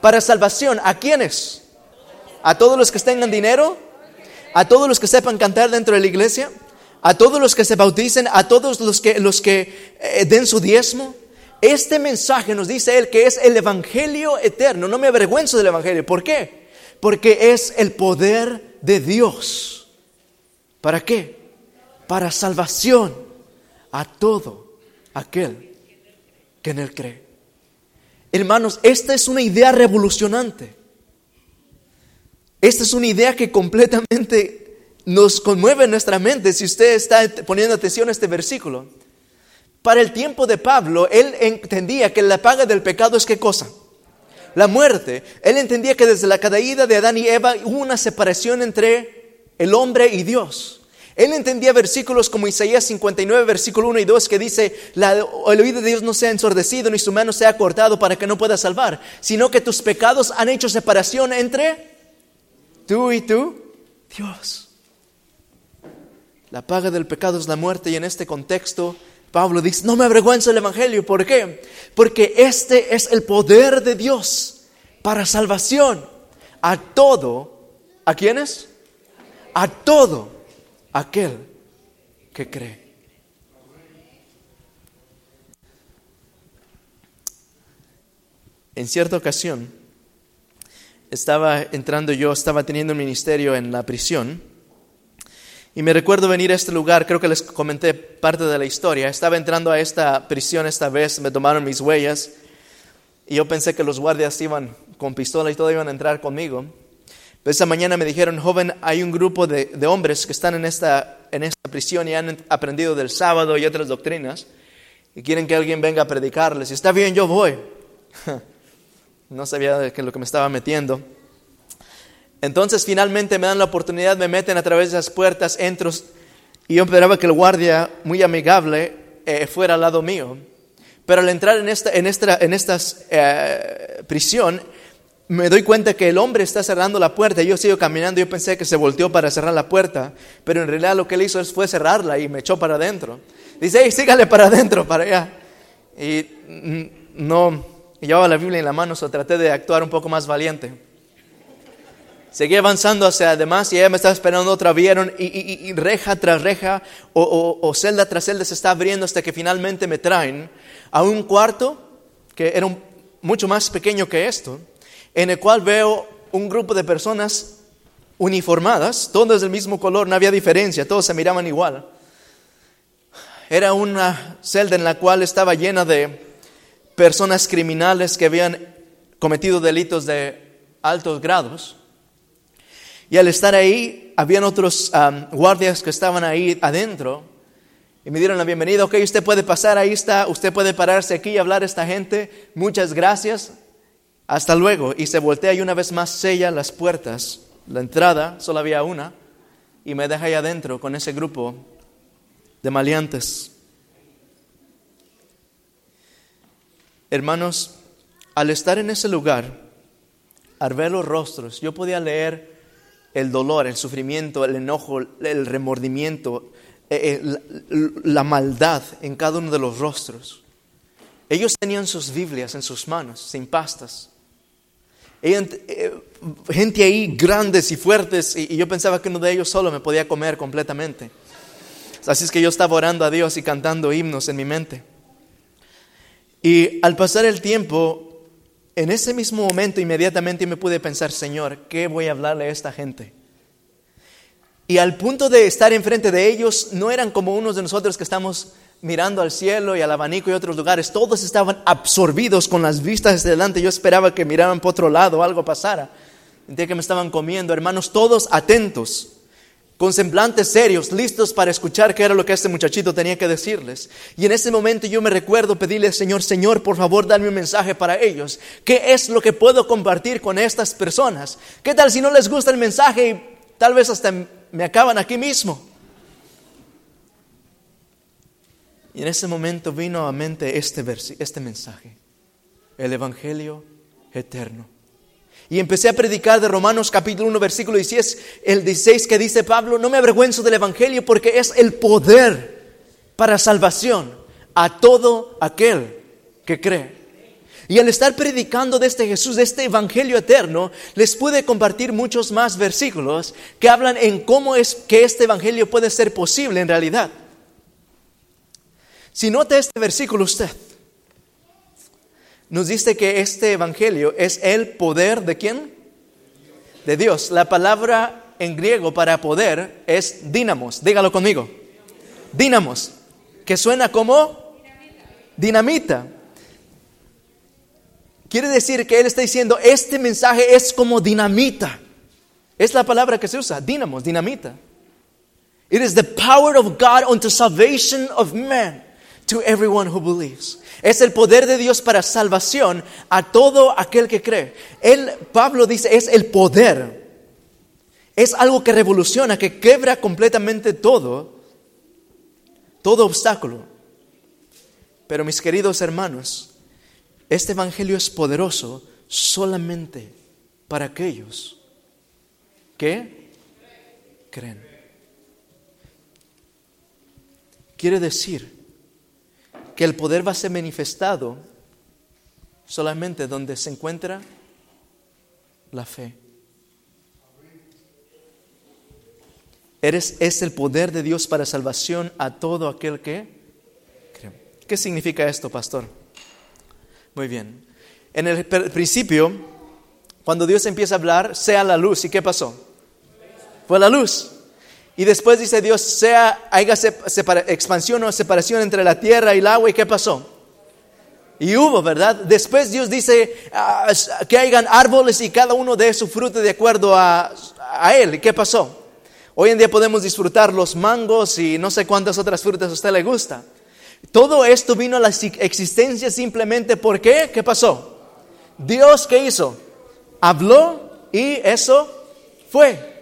Para salvación. ¿A quiénes? A todos los que tengan dinero, a todos los que sepan cantar dentro de la iglesia, a todos los que se bauticen, a todos los que, los que eh, den su diezmo. Este mensaje nos dice él que es el evangelio eterno. No me avergüenzo del evangelio. ¿Por qué? Porque es el poder de Dios. ¿Para qué? Para salvación a todo aquel que en él cree. Hermanos, esta es una idea revolucionante. Esta es una idea que completamente nos conmueve en nuestra mente. Si usted está poniendo atención a este versículo. Para el tiempo de Pablo, él entendía que la paga del pecado es ¿qué cosa? La muerte. Él entendía que desde la caída de Adán y Eva hubo una separación entre el hombre y Dios. Él entendía versículos como Isaías cincuenta y nueve, versículo uno y dos, que dice, la, el oído de Dios no sea ensordecido, ni su mano sea cortado para que no pueda salvar, sino que tus pecados han hecho separación entre tú y tú, Dios. La paga del pecado es la muerte, y en este contexto, Pablo dice, no me avergüenzo del evangelio. ¿Por qué? Porque este es el poder de Dios para salvación a todo, ¿a quiénes? A todo aquel que cree. En cierta ocasión, estaba entrando yo, estaba teniendo un ministerio en la prisión, y me recuerdo venir a este lugar, creo que les comenté parte de la historia. Estaba entrando a esta prisión esta vez, me tomaron mis huellas, y yo pensé que los guardias iban con pistola y todo iban a entrar conmigo. Esa mañana me dijeron, joven, hay un grupo de, de hombres que están en esta, en esta prisión y han aprendido del sábado y otras doctrinas y quieren que alguien venga a predicarles. Y está bien, yo voy. No sabía de lo que me estaba metiendo. Entonces finalmente me dan la oportunidad, me meten a través de las puertas, entro y yo esperaba que el guardia, muy amigable, eh, fuera al lado mío. Pero al entrar en esta, en esta en estas, eh, prisión, me doy cuenta que el hombre está cerrando la puerta. Yo sigo caminando, yo pensé que se volteó para cerrar la puerta, pero en realidad lo que él hizo fue cerrarla y me echó para adentro. Dice, hey, sígale para adentro, para allá. Y no, llevaba la Biblia en la mano, o sea, traté de actuar un poco más valiente. Seguí avanzando hacia además y ella me estaba esperando otra, vieron, y, y, y reja tras reja o, o, o celda tras celda se está abriendo hasta que finalmente me traen a un cuarto que era un, mucho más pequeño que esto, en el cual veo un grupo de personas uniformadas, todas del mismo color, no había diferencia, todos se miraban igual. Era una celda en la cual estaba llena de personas criminales que habían cometido delitos de altos grados. Y al estar ahí, habían otros um, guardias que estaban ahí adentro y me dieron la bienvenida. Ok, usted puede pasar, ahí está, usted puede pararse aquí y hablar a esta gente, muchas gracias. Hasta luego. Y se voltea y una vez más sella las puertas. La entrada, solo había una. Y me deja ahí adentro con ese grupo de maleantes. Hermanos, al estar en ese lugar, al ver los rostros, yo podía leer el dolor, el sufrimiento, el enojo, el remordimiento, la maldad en cada uno de los rostros. Ellos tenían sus Biblias en sus manos, sin pastas. Gente ahí grandes y fuertes, y yo pensaba que uno de ellos solo me podía comer completamente. Así es que yo estaba orando a Dios y cantando himnos en mi mente. Y al pasar el tiempo, en ese mismo momento inmediatamente me pude pensar, Señor, ¿qué voy a hablarle a esta gente? Y al punto de estar enfrente de ellos, no eran como unos de nosotros que estamos mirando al cielo y al abanico y otros lugares. Todos estaban absorbidos con las vistas hacia adelante. Yo esperaba que miraran por otro lado, algo pasara. Sentía que me estaban comiendo. Hermanos, todos atentos, con semblantes serios, listos para escuchar qué era lo que este muchachito tenía que decirles. Y en ese momento yo me recuerdo pedirle al Señor, Señor, por favor, dame un mensaje para ellos. ¿Qué es lo que puedo compartir con estas personas? ¿Qué tal si no les gusta el mensaje y tal vez hasta me acaban aquí mismo? Y en ese momento vino a mente este, vers- este mensaje, el evangelio eterno. Y empecé a predicar de Romanos capítulo uno, versículo dieciséis, el dieciséis que dice Pablo, no me avergüenzo del evangelio porque es el poder para salvación a todo aquel que cree. Y al estar predicando de este Jesús, de este evangelio eterno, les pude compartir muchos más versículos que hablan en cómo es que este evangelio puede ser posible en realidad. Si nota este versículo usted, nos dice que este evangelio es el poder de ¿quién? De Dios. La palabra en griego para poder es dínamos. Dígalo conmigo. Dínamos. Que suena como dinamita. Quiere decir que él está diciendo, este mensaje es como dinamita. Es la palabra que se usa, dínamos, dinamita. It is the power of God unto salvation of man, to everyone who believes. Es el poder de Dios para salvación a todo aquel que cree. Él, Pablo dice, es el poder. Es algo que revoluciona, que quebra completamente todo, todo obstáculo. Pero mis queridos hermanos, este evangelio es poderoso solamente para aquellos que creen. Quiere decir que el poder va a ser manifestado solamente donde se encuentra la fe. Eres, es el poder de Dios para salvación a todo aquel que cree. ¿Qué significa esto, pastor? Muy bien. En el principio, cuando Dios empieza a hablar, sea la luz. ¿Y qué pasó? Fue la luz. Y después dice Dios, sea, haya separa, expansión o separación entre la tierra y el agua. ¿Y qué pasó? Y hubo, ¿verdad? Después Dios dice uh, que hayan árboles y cada uno dé su fruto de acuerdo a, a él. ¿Y qué pasó? Hoy en día podemos disfrutar los mangos y no sé cuántas otras frutas a usted le gusta. Todo esto vino a la existencia simplemente porque, ¿qué pasó? Dios, ¿qué hizo? Habló y eso fue.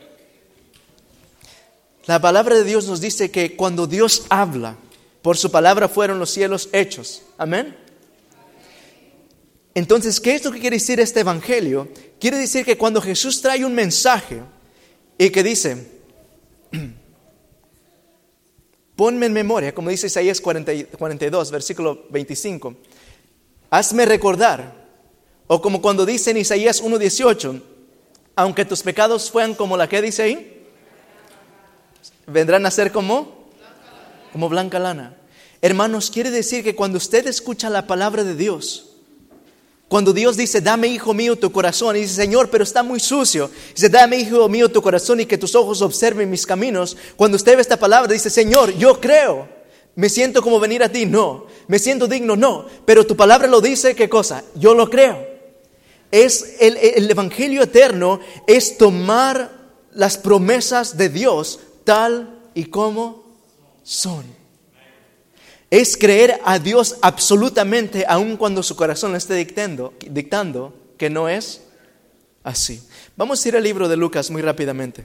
La palabra de Dios nos dice que cuando Dios habla, por su palabra fueron los cielos hechos. ¿Amén? Entonces, ¿qué es lo que quiere decir este evangelio? Quiere decir que cuando Jesús trae un mensaje y que dice, ponme en memoria, como dice Isaías cuarenta y dos, versículo veinticinco. Hazme recordar. O como cuando dice en Isaías uno dieciocho, aunque tus pecados fueran como la que dice ahí, vendrán a ser como, como blanca lana. Hermanos, quiere decir que cuando usted escucha la palabra de Dios, cuando Dios dice, dame hijo mío tu corazón, y dice, Señor, pero está muy sucio. Dice, dame hijo mío tu corazón y que tus ojos observen mis caminos. Cuando usted ve esta palabra, dice, Señor, yo creo. Me siento como venir a ti, no. Me siento digno, no. Pero tu palabra lo dice, ¿qué cosa? Yo lo creo. Es el, el evangelio eterno es tomar las promesas de Dios tal y como son. Es creer a Dios absolutamente, aun cuando su corazón le esté dictando, dictando que no es así. Vamos a ir al libro de Lucas muy rápidamente.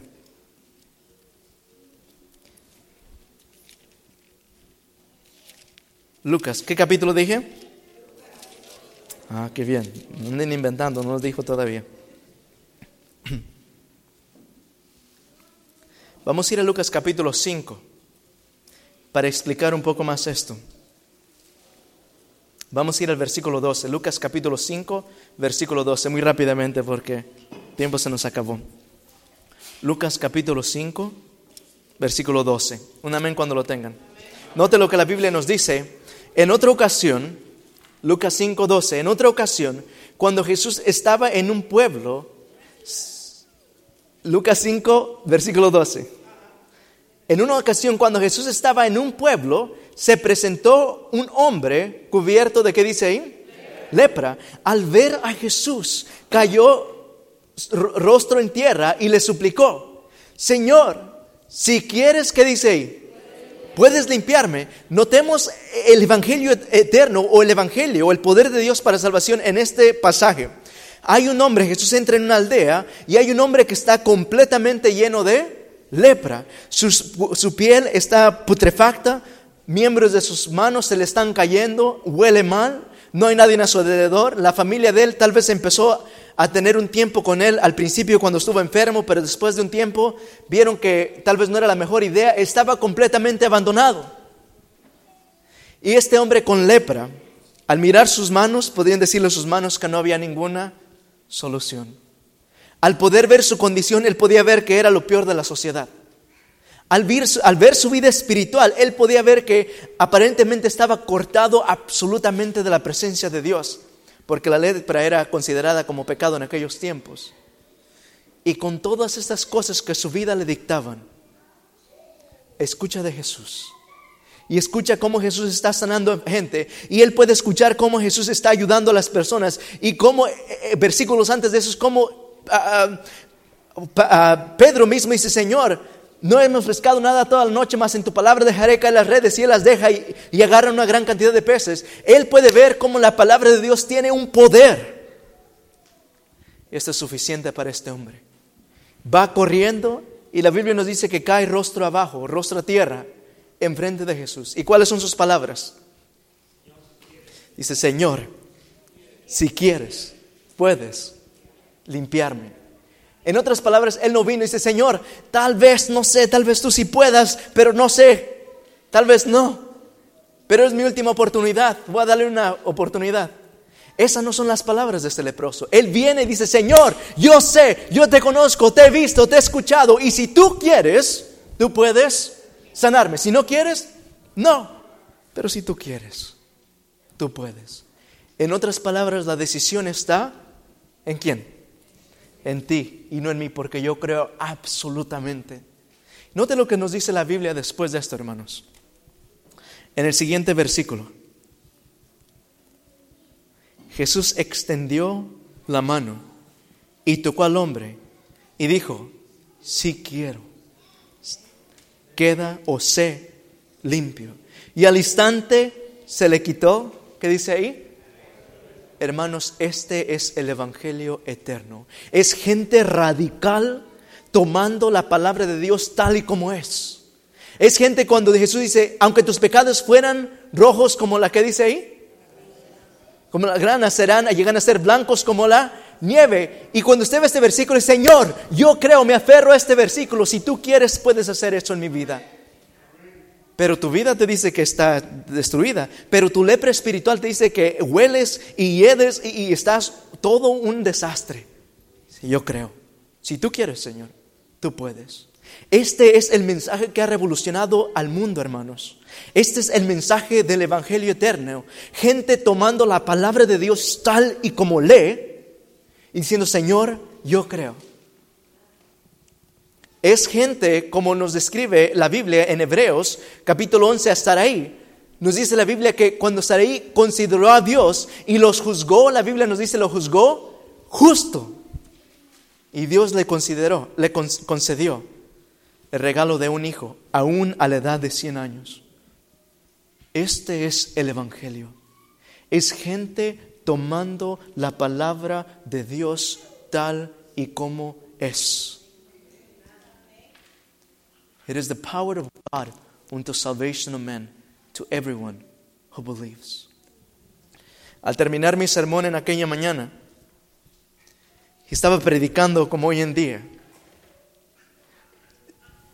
Lucas, ¿qué capítulo dije? Ah, qué bien. No anden inventando, no lo dijo todavía. Vamos a ir a Lucas capítulo cinco. Para explicar un poco más esto, vamos a ir al versículo doce, Lucas capítulo cinco, versículo doce, muy rápidamente porque el tiempo se nos acabó. Lucas capítulo cinco, versículo doce, un amén cuando lo tengan. Note lo que la Biblia nos dice, en otra ocasión, Lucas cinco, doce, en otra ocasión, cuando Jesús estaba en un pueblo, Lucas cinco, versículo doce. En una ocasión, cuando Jesús estaba en un pueblo, se presentó un hombre cubierto de, ¿qué dice ahí? Lepra. Al ver a Jesús, cayó rostro en tierra y le suplicó, Señor, si quieres, ¿qué dice ahí? Puedes limpiarme. Notemos el evangelio eterno o el evangelio o el poder de Dios para salvación en este pasaje. Hay un hombre, Jesús entra en una aldea y hay un hombre que está completamente lleno de lepra, su, su piel está putrefacta, miembros de sus manos se le están cayendo, huele mal, no hay nadie a su alrededor. La familia de él tal vez empezó a tener un tiempo con él al principio cuando estuvo enfermo, pero después de un tiempo vieron que tal vez no era la mejor idea, estaba completamente abandonado. Y este hombre con lepra Al mirar sus manos, podrían decirle a sus manos que no había ninguna solución. Al poder ver su condición, él podía ver que era lo peor de la sociedad. Al ver, al ver su vida espiritual, él podía ver que aparentemente estaba cortado absolutamente de la presencia de Dios, porque la lepra era considerada como pecado en aquellos tiempos. Y con todas estas cosas que su vida le dictaban, escucha de Jesús. Y escucha cómo Jesús está sanando gente. Y él puede escuchar cómo Jesús está ayudando a las personas. Y cómo, versículos antes de eso, es cómo uh, uh, uh, Pedro mismo dice: Señor, no hemos pescado nada toda la noche, mas en tu palabra dejaré caer las redes. Y él las deja y, y agarra una gran cantidad de peces. Él puede ver cómo la palabra de Dios tiene un poder. Y esto es suficiente para este hombre. Va corriendo y la Biblia nos dice que cae rostro abajo, rostro a tierra, enfrente de Jesús. ¿Y cuáles son sus palabras? Dice: Señor, si quieres, puedes limpiarme. En otras palabras, él no vino y dice: Señor, tal vez, no sé, tal vez tú sí puedas, pero no sé, tal vez no, pero es mi última oportunidad, voy a darle una oportunidad. Esas no son las palabras de este leproso. Él viene y dice: Señor, yo sé, yo te conozco, te he visto, te he escuchado, y si tú quieres, tú puedes sanarme. Si no quieres, no. Pero si tú quieres, tú puedes. En otras palabras, la decisión está ¿en quién? En ti y no en mí, porque yo creo absolutamente. Note lo que nos dice la Biblia después de esto, hermanos. En el siguiente versículo, Jesús extendió la mano y tocó al hombre y dijo: sí quiero, queda o sé limpio. Y al instante se le quitó. ¿Qué dice ahí? Hermanos, este es el evangelio eterno. Es gente radical tomando la palabra de Dios tal y como es. Es gente cuando Jesús dice: aunque tus pecados fueran rojos como la que dice ahí, como la grana, serán, llegan a ser blancos como la nieve. Y cuando usted ve este versículo, Señor, yo creo, me aferro a este versículo, si tú quieres puedes hacer eso en mi vida. Pero tu vida te dice que está destruida, pero tu lepra espiritual te dice que hueles y hiedes y, y estás todo un desastre. Sí, yo creo, si tú quieres, Señor, tú puedes. Este es el mensaje que ha revolucionado al mundo, hermanos. Este es el mensaje del evangelio eterno. Gente tomando la palabra de Dios tal y como lee, diciendo: Señor, yo creo. Es gente, como nos describe la Biblia en Hebreos, capítulo once, a Sarai. Nos dice la Biblia que cuando Sarai consideró a Dios y los juzgó, la Biblia nos dice, lo juzgó justo. Y Dios le consideró, le concedió el regalo de un hijo, aún a la edad de cien años. Este es el evangelio. Es gente tomando la palabra de Dios tal y como es. It is the power of God unto salvation of men, to everyone who believes. Al terminar mi sermón en aquella mañana, estaba predicando como hoy en día,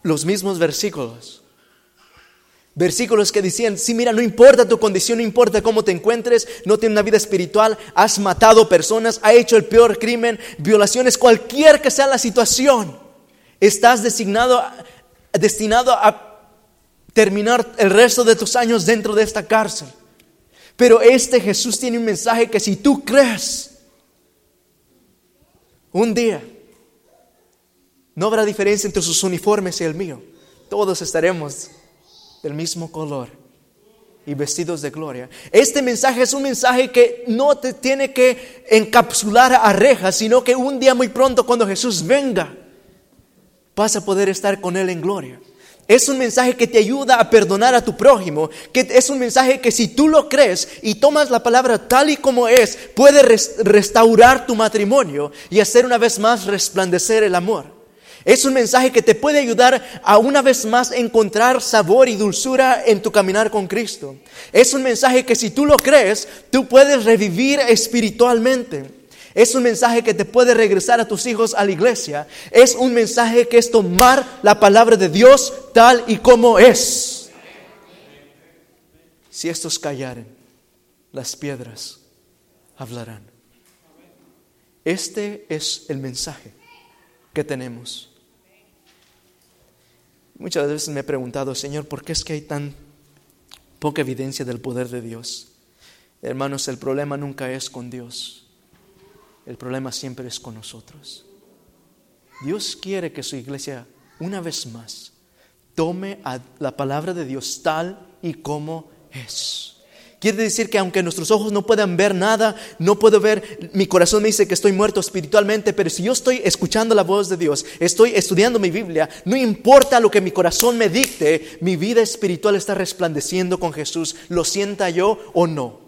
los mismos versículos. Versículos que decían: sí, mira, no importa tu condición, no importa cómo te encuentres, no tienes una vida espiritual, has matado personas, has hecho el peor crimen, violaciones, cualquier que sea la situación, estás designado, destinado a terminar el resto de tus años dentro de esta cárcel. Pero este Jesús tiene un mensaje que si tú crees, un día no habrá diferencia entre sus uniformes y el mío. Todos estaremos del mismo color y vestidos de gloria. Este mensaje es un mensaje que no te tiene que encapsular a rejas, sino que un día muy pronto, cuando Jesús venga, vas a poder estar con Él en gloria. Es un mensaje que te ayuda a perdonar a tu prójimo, que es un mensaje que si tú lo crees y tomas la palabra tal y como es, puede res- restaurar tu matrimonio y hacer una vez más resplandecer el amor. Es un mensaje que te puede ayudar a una vez más encontrar sabor y dulzura en tu caminar con Cristo. Es un mensaje que si tú lo crees, tú puedes revivir espiritualmente. Es un mensaje que te puede regresar a tus hijos a la iglesia. Es un mensaje que es tomar la palabra de Dios tal y como es. Si estos callaren, las piedras hablarán. Este es el mensaje que tenemos. Muchas veces me he preguntado, Señor, ¿por qué es que hay tan poca evidencia del poder de Dios? Hermanos, el problema nunca es con Dios. El problema siempre es con nosotros. Dios quiere que su iglesia, una vez más, tome a la palabra de Dios tal y como es. Quiere decir que aunque nuestros ojos no puedan ver nada, no puedo ver, mi corazón me dice que estoy muerto espiritualmente, pero si yo estoy escuchando la voz de Dios, estoy estudiando mi Biblia, no importa lo que mi corazón me dicte, mi vida espiritual está resplandeciendo con Jesús, lo sienta yo o no.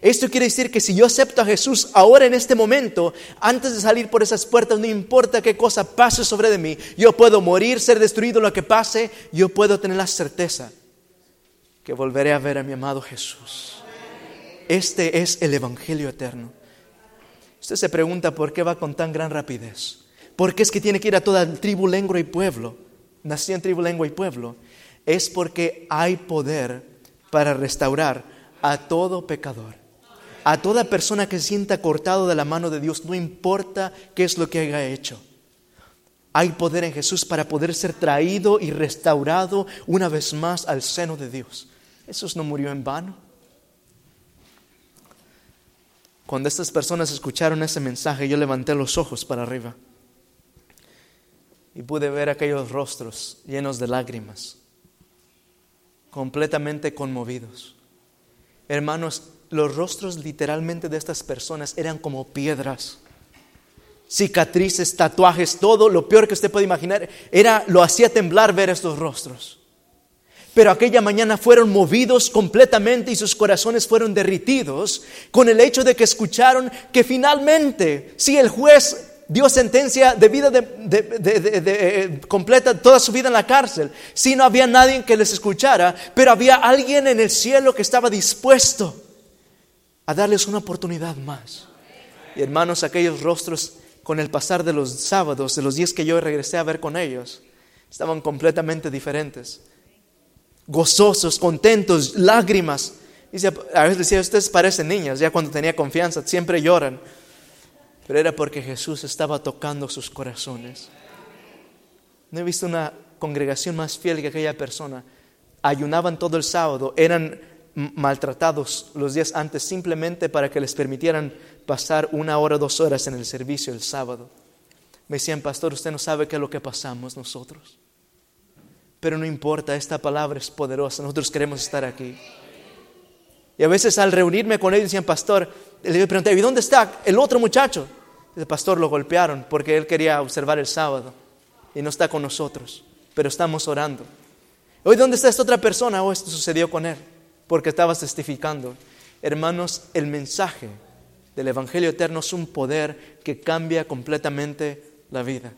Esto quiere decir que si yo acepto a Jesús ahora en este momento, antes de salir por esas puertas, no importa qué cosa pase sobre de mí, yo puedo morir, ser destruido, lo que pase, yo puedo tener la certeza que volveré a ver a mi amado Jesús. Este es el evangelio eterno. Usted se pregunta por qué va con tan gran rapidez. ¿Por qué es que tiene que ir a toda tribu, lengua y pueblo? Nació en tribu, lengua y pueblo. Es porque hay poder para restaurar a todo pecador. A toda persona que se sienta cortado de la mano de Dios, no importa qué es lo que haya hecho. Hay poder en Jesús para poder ser traído y restaurado una vez más al seno de Dios. Jesús no murió en vano. Cuando estas personas escucharon ese mensaje, yo levanté los ojos para arriba y pude ver aquellos rostros llenos de lágrimas, completamente conmovidos. Hermanos, los rostros literalmente de estas personas eran como piedras, cicatrices, tatuajes, todo lo peor que usted puede imaginar. Era, lo hacía temblar ver estos rostros. Pero aquella mañana fueron movidos completamente y sus corazones fueron derritidos con el hecho de que escucharon que finalmente, si el juez dio sentencia de vida de, de, de, de, de, completa toda su vida en la cárcel, si no había nadie que les escuchara, pero había alguien en el cielo que estaba dispuesto a darles una oportunidad más. Y hermanos, aquellos rostros, con el pasar de los sábados, de los días que yo regresé a ver con ellos, estaban completamente diferentes, gozosos, contentos, lágrimas. Y a veces decía, ustedes parecen niñas, ya cuando tenía confianza, siempre lloran. Pero era porque Jesús estaba tocando sus corazones. No he visto una congregación más fiel que aquella persona. Ayunaban todo el sábado, eran maltratados los días antes simplemente para que les permitieran pasar una hora, dos horas en el servicio el sábado. Me decían, pastor, usted no sabe qué es lo que pasamos nosotros. Pero no importa, esta palabra es poderosa, nosotros queremos estar aquí. Y a veces al reunirme con ellos decían, pastor, le pregunté, ¿y dónde está el otro muchacho? El pastor lo golpearon porque él quería observar el sábado y no está con nosotros, pero estamos orando. Hoy, ¿dónde está esta otra persona? Oh, esto sucedió con él, porque estabas testificando. Hermanos, el mensaje del evangelio eterno es un poder que cambia completamente la vida.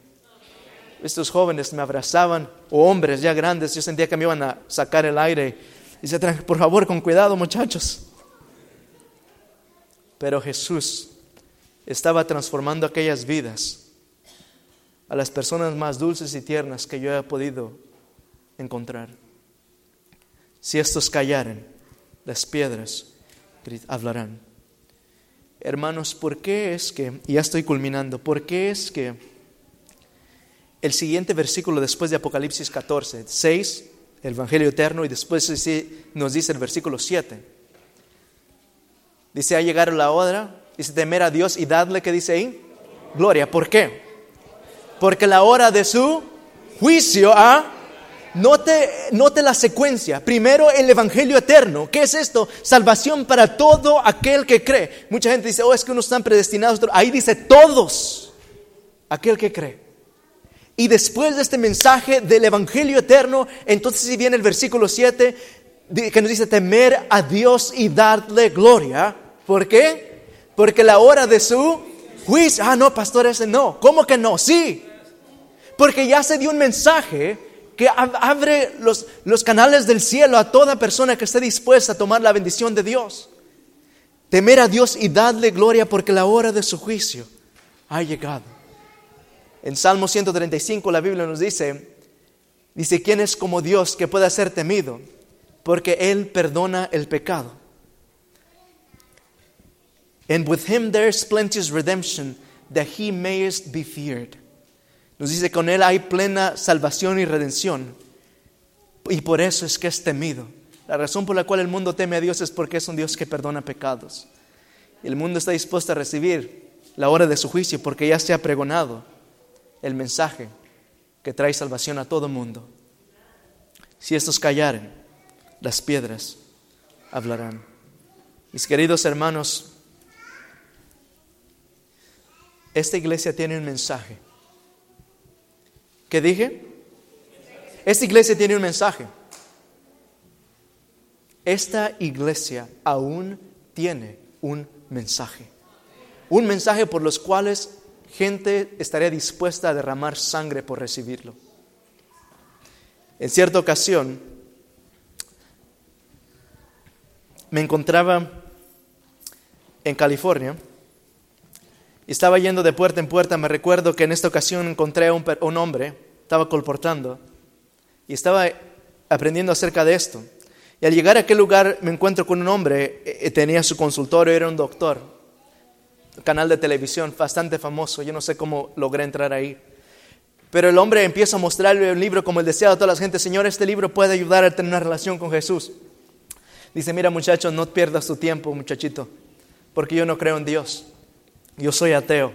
Estos jóvenes me abrazaban, o hombres ya grandes, yo sentía que me iban a sacar el aire. Y se traje, por favor, con cuidado, muchachos. Pero Jesús estaba transformando aquellas vidas a las personas más dulces y tiernas que yo he podido encontrar. Si estos callaran, las piedras hablarán. Hermanos, ¿por qué es que, y ya estoy culminando, ¿por qué es que el siguiente versículo después de Apocalipsis catorce, seis, el evangelio eterno, y después nos dice el versículo siete? Dice, ha llegado la hora, dice, temer a Dios y dadle, ¿qué dice ahí? Gloria. ¿Por qué? Porque la hora de su juicio ha... Note, note la secuencia. Primero el evangelio eterno. ¿Qué es esto? Salvación para todo aquel que cree. Mucha gente dice, oh, es que unos están predestinados. Ahí dice todos, aquel que cree. Y después de este mensaje del evangelio eterno, entonces si viene el versículo siete, que nos dice temer a Dios y darle gloria. ¿Por qué? Porque la hora de su juicio. Ah, no, pastor, ese no. ¿Cómo que no? Sí. Porque ya se dio un mensaje que abre los, los canales del cielo a toda persona que esté dispuesta a tomar la bendición de Dios. Temer a Dios y dadle gloria porque la hora de su juicio ha llegado. En Salmo ciento treinta y cinco la Biblia nos dice, dice, ¿quién es como Dios que pueda ser temido? Porque Él perdona el pecado And with him there is plenteous redemption, that he mayest be feared. Nos dice, con él hay plena salvación y redención. Y por eso es que es temido. La razón por la cual el mundo teme a Dios es porque es un Dios que perdona pecados. El mundo está dispuesto a recibir la hora de su juicio porque ya se ha pregonado el mensaje que trae salvación a todo mundo. Si estos callaren, las piedras hablarán. Mis queridos hermanos, esta iglesia tiene un mensaje. ¿Qué dije? Esta iglesia tiene un mensaje. Esta iglesia aún tiene un mensaje. Un mensaje por los cuales gente estaría dispuesta a derramar sangre por recibirlo. En cierta ocasión, me encontraba en California y estaba yendo de puerta en puerta. Me recuerdo que en esta ocasión encontré a un, per- un hombre, estaba colportando y estaba aprendiendo acerca de esto. Y al llegar a aquel lugar me encuentro con un hombre, eh, tenía su consultorio, era un doctor, canal de televisión bastante famoso, yo no sé cómo logré entrar ahí. Pero el hombre empieza a mostrarle un libro como el deseado de toda la gente. Señor, este libro puede ayudar a tener una relación con Jesús. Dice, mira muchacho, no pierdas tu tiempo muchachito, porque yo no creo en Dios, yo soy ateo.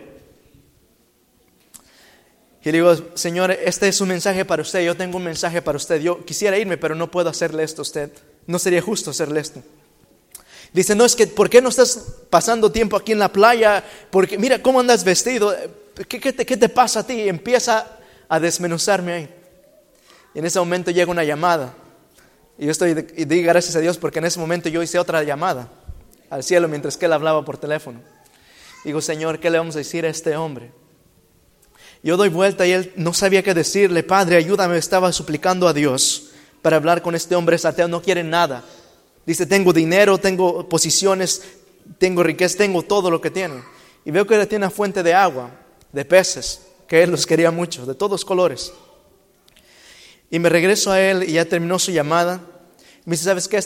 Y le digo, Señor, este es un mensaje para usted, yo tengo un mensaje para usted, yo quisiera irme, pero no puedo hacerle esto a usted, no sería justo hacerle esto. Dice, no, es que, ¿por qué no estás pasando tiempo aquí en la playa? Porque mira, ¿cómo andas vestido? ¿Qué, qué, te, qué te pasa a ti? Y empieza a desmenuzarme ahí. Y en ese momento llega una llamada. Y yo estoy, y di gracias a Dios, porque en ese momento yo hice otra llamada al cielo, mientras que él hablaba por teléfono. Digo, Señor, ¿qué le vamos a decir a este hombre? Yo doy vuelta y él no sabía qué decirle. Padre, ayúdame, estaba suplicando a Dios para hablar con este hombre, es ateo, no quiere nada. Dice, tengo dinero, tengo posiciones, tengo riqueza, tengo todo lo que tiene. Y veo que él tiene una fuente de agua, de peces, que él los quería mucho, de todos colores. Y me regreso a él y ya terminó su llamada. Me dice, ¿sabes qué?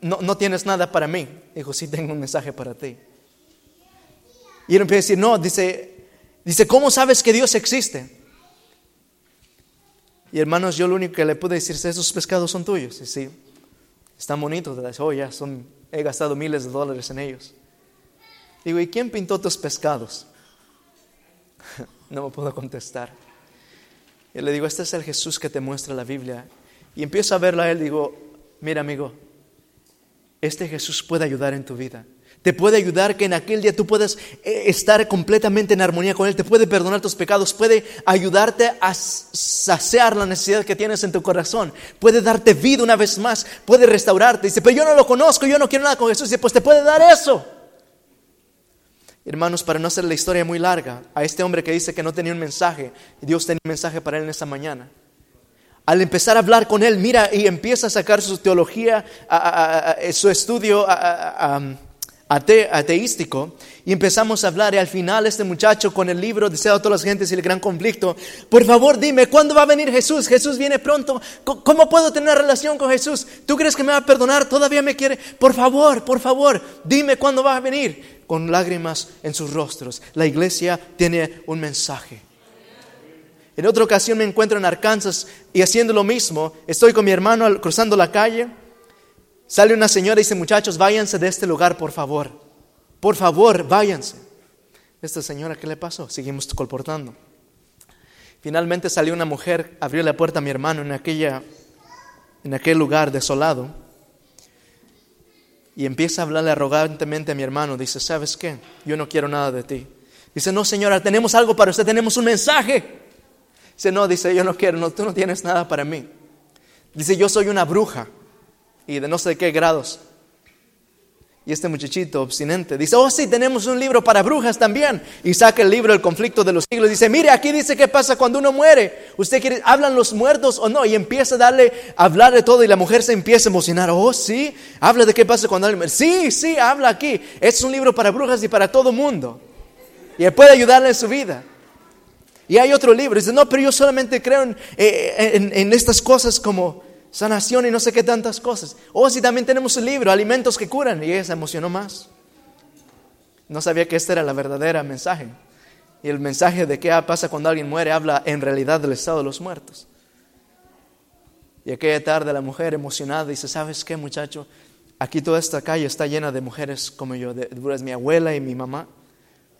No, no tienes nada para mí. Dijo, sí, tengo un mensaje para ti. Y él empieza a decir, no, dice, dice, ¿cómo sabes que Dios existe? Y hermanos, yo lo único que le pude decir es, esos pescados son tuyos. Y sí. Están bonitos, oh ya, son, he gastado miles de dólares en ellos. Digo, ¿y quién pintó tus pescados? No me puedo contestar. Y le digo, este es el Jesús que te muestra la Biblia. Y empiezo a verlo a él, digo, mira amigo, este Jesús puede ayudar en tu vida. Te puede ayudar que en aquel día tú puedas estar completamente en armonía con él. Te puede perdonar tus pecados. Puede ayudarte a saciar la necesidad que tienes en tu corazón. Puede darte vida una vez más. Puede restaurarte. Dice, pero yo no lo conozco. Yo no quiero nada con Jesús. Dice, pues te puede dar eso. Hermanos, para no hacer la historia muy larga, a este hombre que dice que no tenía un mensaje, Dios tenía un mensaje para él en esa mañana. Al empezar a hablar con él, mira, y empieza a sacar su teología, a, a, a, su estudio, a, a, a Ate, ateístico, y empezamos a hablar, y al final este muchacho con el libro deseado a todas las gentes y el gran conflicto, por favor dime, ¿cuándo va a venir Jesús? Jesús viene pronto, ¿cómo puedo tener relación con Jesús? ¿Tú crees que me va a perdonar? ¿Todavía me quiere? Por favor, por favor, dime cuándo va a venir. Con lágrimas en sus rostros, la iglesia tiene un mensaje. En otra ocasión me encuentro en Arkansas y haciendo lo mismo, estoy con mi hermano cruzando la calle. Sale una señora y dice, muchachos, váyanse de este lugar, por favor. Por favor, váyanse. Esta señora, ¿qué le pasó? Seguimos colportando. Finalmente salió una mujer, abrió la puerta a mi hermano en, aquella, en aquel lugar desolado. Y empieza a hablarle arrogantemente a mi hermano. Dice, ¿sabes qué? Yo no quiero nada de ti. Dice, no señora, tenemos algo para usted, tenemos un mensaje. Dice, no, dice, yo no quiero, no, tú no tienes nada para mí. Dice, yo soy una bruja. Y de no sé qué grados. Y este muchachito obstinente dice, oh sí, tenemos un libro para brujas también. Y saca el libro El conflicto de los siglos. Y dice, mire, aquí dice qué pasa cuando uno muere. ¿Usted quiere, hablan los muertos o no? Y empieza a darle, a hablar de todo. Y la mujer se empieza a emocionar. Oh sí, habla de qué pasa cuando alguien muere. Sí, sí, habla aquí. Es un libro para brujas y para todo mundo. Y puede ayudarle en su vida. Y hay otro libro. Dice, no, pero yo solamente creo en, en, en estas cosas como sanación y no sé qué tantas cosas. Oh, si sí, también tenemos el libro, alimentos que curan. Y ella se emocionó más. No sabía que este era el verdadero mensaje. Y el mensaje de qué pasa cuando alguien muere habla en realidad del estado de los muertos. Y aquella tarde la mujer emocionada dice, ¿sabes qué, muchacho? Aquí toda esta calle está llena de mujeres como yo, de, de, de mi abuela y mi mamá.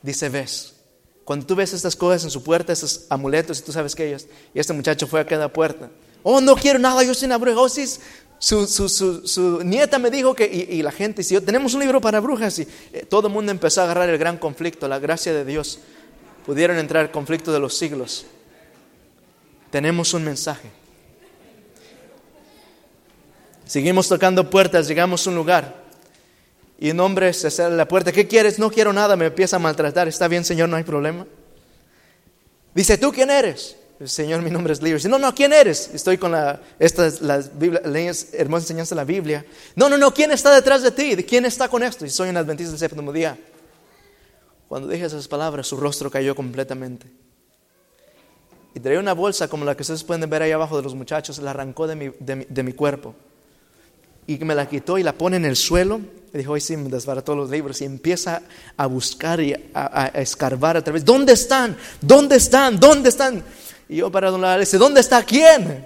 Dice, ves, cuando tú ves estas cosas en su puerta, estos amuletos, y tú sabes que ellos, y este muchacho fue a cada puerta. Oh, no quiero nada, yo soy una bruja. Oh, sí, su, su, su, su nieta me dijo que, y, y la gente dice, tenemos un libro para brujas. Y eh, todo el mundo empezó a agarrar el gran conflicto, la gracia de Dios. Pudieron entrar al conflicto de los siglos. Tenemos un mensaje. Seguimos tocando puertas, llegamos a un lugar. Y un hombre se sale a la puerta. ¿Qué quieres? No quiero nada, me empieza a maltratar. ¿Está bien, señor? No hay problema. Dice, ¿tú quién eres? El señor, mi nombre es Libre. Dice, no, no, ¿quién eres? Estoy con la, estas, las Biblia, leyes, hermosas enseñanzas de la Biblia. No, no, no, ¿quién está detrás de ti? ¿Quién está con esto? Y soy un adventista del séptimo día. Cuando dije esas palabras, su rostro cayó completamente. Y traía una bolsa como la que ustedes pueden ver ahí abajo de los muchachos. La arrancó de mi, de mi, de mi cuerpo. Y me la quitó y la pone en el suelo. Y dijo, hoy sí me desbarató los libros. Y empieza a buscar y a, a, a escarbar a través. ¿Dónde están? ¿Dónde están? ¿Dónde están? Y yo para un lado le dice, ¿dónde está quién?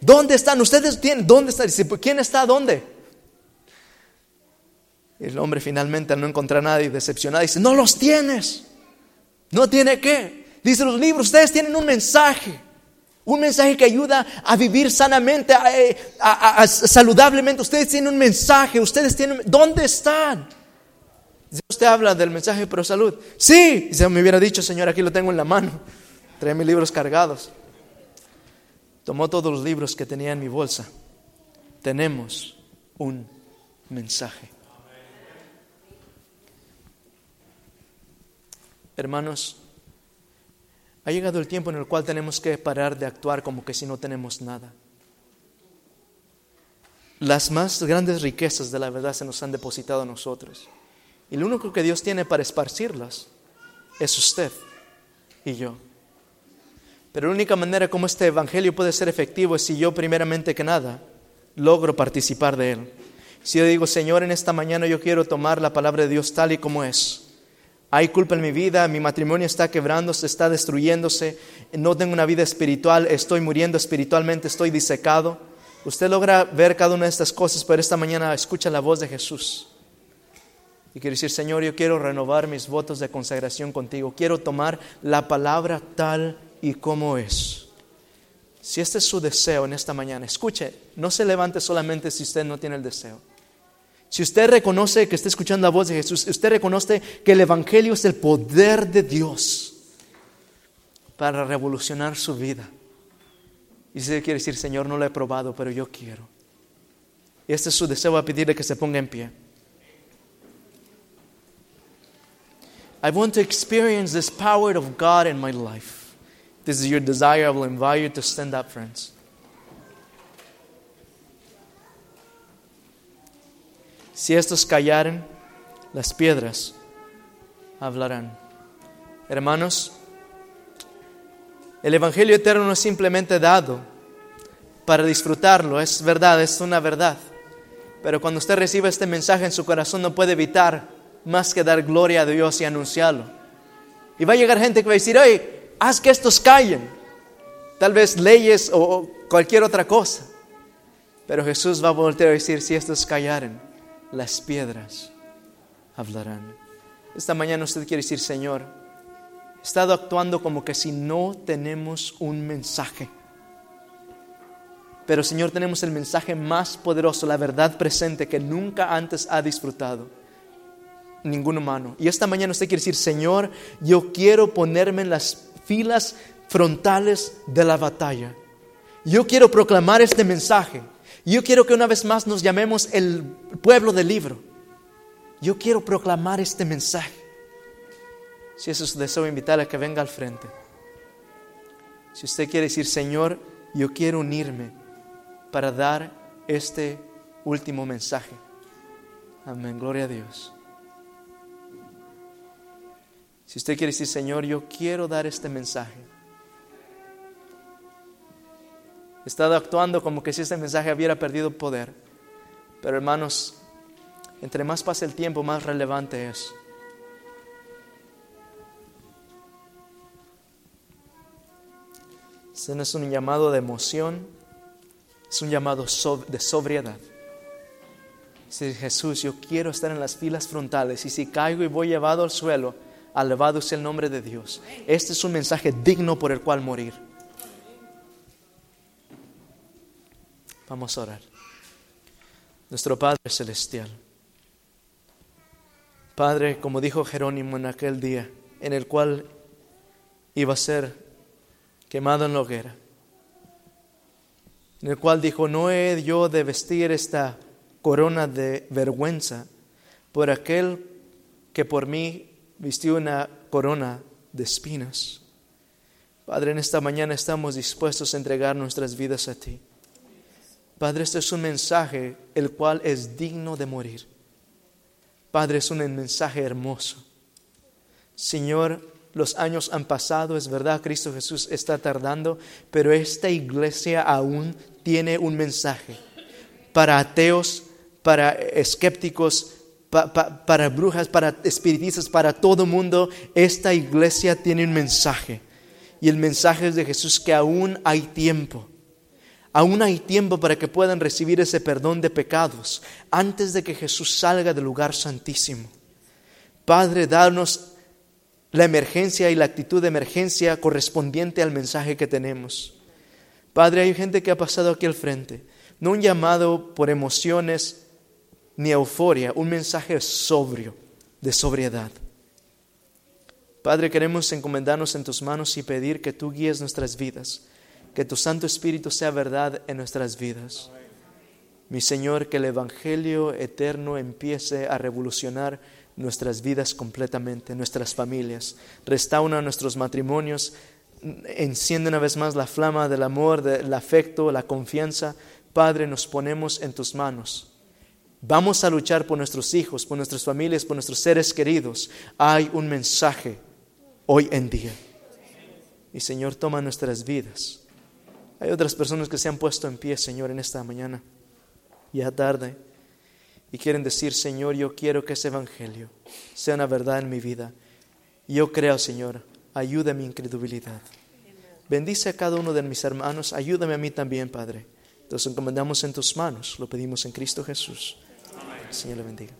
¿Dónde están? ¿Ustedes tienen? ¿Dónde están? Dice, ¿quién está dónde? Y el hombre finalmente al no encontrar nada y decepcionado dice, no los tienes. ¿No tiene qué? Dice, los libros, ustedes tienen un mensaje. Un mensaje que ayuda a vivir sanamente, a, a, a, a, saludablemente. Ustedes tienen un mensaje. Ustedes tienen. ¿Dónde están? Dice, usted habla del mensaje pro salud. Sí. Dice, me hubiera dicho, señor, aquí lo tengo en la mano. Traía mis libros cargados. Tomó todos los libros que tenía en mi bolsa. Tenemos un mensaje. Hermanos, ha llegado el tiempo en el cual tenemos que parar de actuar como que si no tenemos nada. Las más grandes riquezas de la verdad se nos han depositado a nosotros. Y lo único que Dios tiene para esparcirlas es usted y yo. Pero la única manera como este evangelio puede ser efectivo es si yo, primeramente que nada, logro participar de él. Si yo digo, Señor, en esta mañana yo quiero tomar la palabra de Dios tal y como es. Hay culpa en mi vida, mi matrimonio está quebrándose, está destruyéndose, no tengo una vida espiritual, estoy muriendo espiritualmente, estoy disecado. Usted logra ver cada una de estas cosas, pero esta mañana escucha la voz de Jesús. Y quiere decir, Señor, yo quiero renovar mis votos de consagración contigo. Quiero tomar la palabra tal y como es. Si este es su deseo en esta mañana, escuche, no se levante solamente si usted no tiene el deseo. Si usted reconoce que está escuchando la voz de Jesús, usted reconoce que el evangelio es el poder de Dios para revolucionar su vida. Y si quiere decir, Señor, no lo he probado, pero yo quiero. Y este es su deseo, voy a pedirle que se ponga en pie. I want to experience this power of God in my life. If this is your desire, I will invite you to stand up, friends. Si estos callaren, las piedras hablarán. Hermanos, el evangelio eterno no es simplemente dado para disfrutarlo, es verdad, es una verdad. Pero cuando usted recibe este mensaje en su corazón, no puede evitar más que dar gloria a Dios y anunciarlo. Y va a llegar gente que va a decir, oye, haz que estos callen. Tal vez leyes o cualquier otra cosa. Pero Jesús va a voltear a decir, si estos callaren, las piedras hablarán. Esta mañana usted quiere decir, Señor, he estado actuando como que si no tenemos un mensaje. Pero, Señor, tenemos el mensaje más poderoso, la verdad presente que nunca antes ha disfrutado ningún humano. Y esta mañana usted quiere decir, Señor, yo quiero ponerme en las filas frontales de la batalla. Yo quiero proclamar este mensaje. Yo quiero que una vez más nos llamemos el pueblo del libro. Yo quiero proclamar este mensaje. Si eso es su deseo, invitarle a que venga al frente. Si usted quiere decir, Señor, yo quiero unirme para dar este último mensaje. Amén, gloria a Dios. Si usted quiere decir, Señor, yo quiero dar este mensaje. He estado actuando como que si este mensaje hubiera perdido poder. Pero hermanos, entre más pasa el tiempo, más relevante es. Este no es un llamado de emoción, es un llamado de sobriedad. Dice Jesús, yo quiero estar en las filas frontales y si caigo y voy llevado al suelo, alabado sea el nombre de Dios. Este es un mensaje digno por el cual morir. Vamos a orar. Nuestro Padre Celestial. Padre, como dijo Jerónimo en aquel día, en el cual iba a ser quemado en la hoguera, en el cual dijo, no he yo de vestir esta corona de vergüenza por aquel que por mí vistió una corona de espinas. Padre, en esta mañana estamos dispuestos a entregar nuestras vidas a ti. Padre, este es un mensaje el cual es digno de morir. Padre, es un mensaje hermoso. Señor, los años han pasado, es verdad, Cristo Jesús está tardando, pero esta iglesia aún tiene un mensaje para ateos, para escépticos, pa, pa, para brujas, para espiritistas, para todo mundo. Esta iglesia tiene un mensaje y el mensaje es de Jesús que aún hay tiempo. Aún hay tiempo para que puedan recibir ese perdón de pecados antes de que Jesús salga del lugar santísimo. Padre, danos la emergencia y la actitud de emergencia correspondiente al mensaje que tenemos. Padre, hay gente que ha pasado aquí al frente. No un llamado por emociones ni euforia, un mensaje sobrio, de sobriedad. Padre, queremos encomendarnos en tus manos y pedir que tú guíes nuestras vidas. Que tu Santo Espíritu sea verdad en nuestras vidas. Mi Señor, que el Evangelio eterno empiece a revolucionar nuestras vidas completamente, nuestras familias. Restaura nuestros matrimonios, enciende una vez más la flama del amor, del afecto, la confianza. Padre, nos ponemos en tus manos. Vamos a luchar por nuestros hijos, por nuestras familias, por nuestros seres queridos. Hay un mensaje hoy en día. Y Señor, toma nuestras vidas. Hay otras personas que se han puesto en pie, Señor, en esta mañana, ya tarde, y quieren decir, Señor, yo quiero que ese evangelio sea una verdad en mi vida. Yo creo, Señor, ayuda a mi incredulidad. Bendice a cada uno de mis hermanos, ayúdame a mí también, Padre. Los encomendamos en tus manos, lo pedimos en Cristo Jesús. Amén. El Señor le bendiga.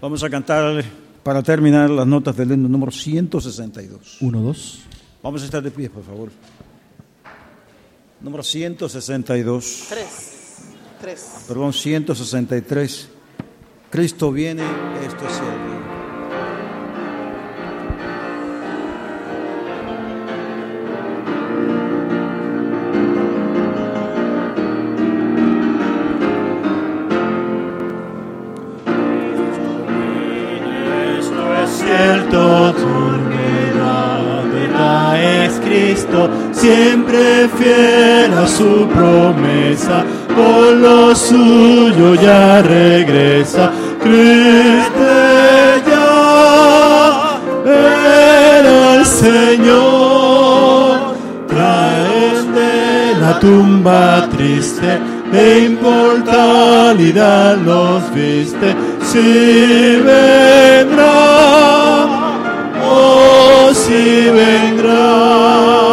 Vamos a cantar para terminar las notas del himno número ciento sesenta y dos. Uno, dos. Vamos a estar de pie, por favor. Número ciento sesenta y dos. Tres. Tres. Perdón, ciento sesenta y tres. Cristo viene, esto es cierto. Siempre fiel a su promesa, por lo suyo ya regresa. Cristo ya era el Señor, traes de la tumba triste, de inmortalidad los viste. Si vendrá, oh si vendrá.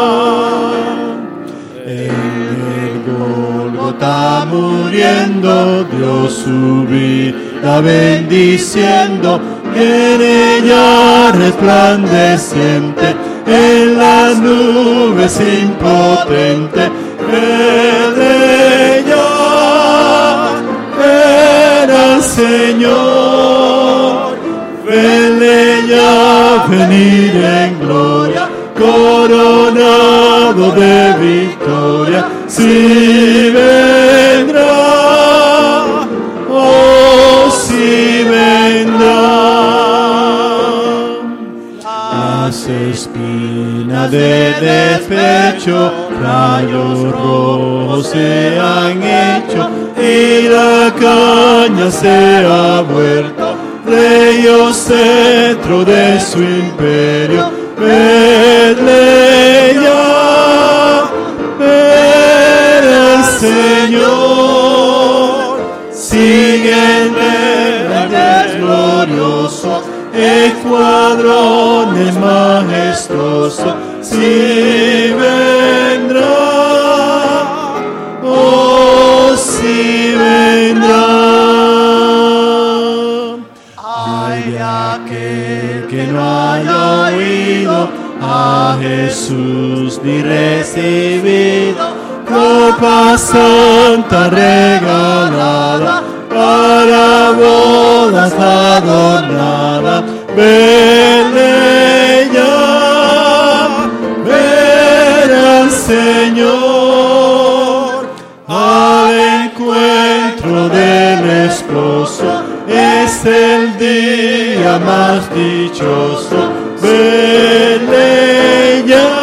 Está muriendo, Dios su vida bendiciendo, en ella resplandeciente, en las nubes impotente, el de ella era el Señor, vele ya venir en gloria, coronado de victoria. Si vendrá, oh si vendrá. Las espinas de despecho, rayos rojos se han hecho, y la caña se ha vuelto rey o cetro de su imperio. Vedle siguen verdades gloriosos, escuadrones majestuosos, si vendrá, oh si vendrá. Ay aquel que no haya oído a Jesús ni recibido ropa santa regalada, para bodas adornada, venle ya, ven al Señor, al encuentro del esposo, es el día más dichoso, venle ya.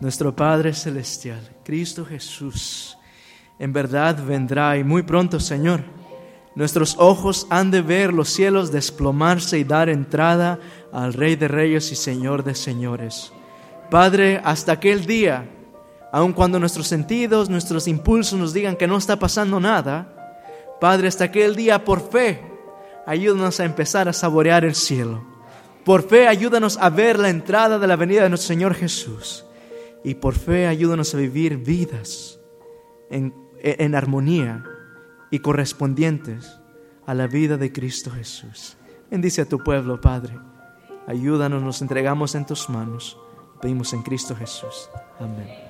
Nuestro Padre Celestial, Cristo Jesús, en verdad vendrá y muy pronto, Señor. Nuestros ojos han de ver los cielos desplomarse y dar entrada al Rey de Reyes y Señor de Señores. Padre, hasta aquel día, aun cuando nuestros sentidos, nuestros impulsos nos digan que no está pasando nada, Padre, hasta aquel día, por fe, ayúdanos a empezar a saborear el cielo. Por fe, ayúdanos a ver la entrada de la venida de nuestro Señor Jesús. Y por fe ayúdanos a vivir vidas en, en armonía y correspondientes a la vida de Cristo Jesús. Bendice a tu pueblo, Padre. Ayúdanos, nos entregamos en tus manos. Pedimos en Cristo Jesús. Amén.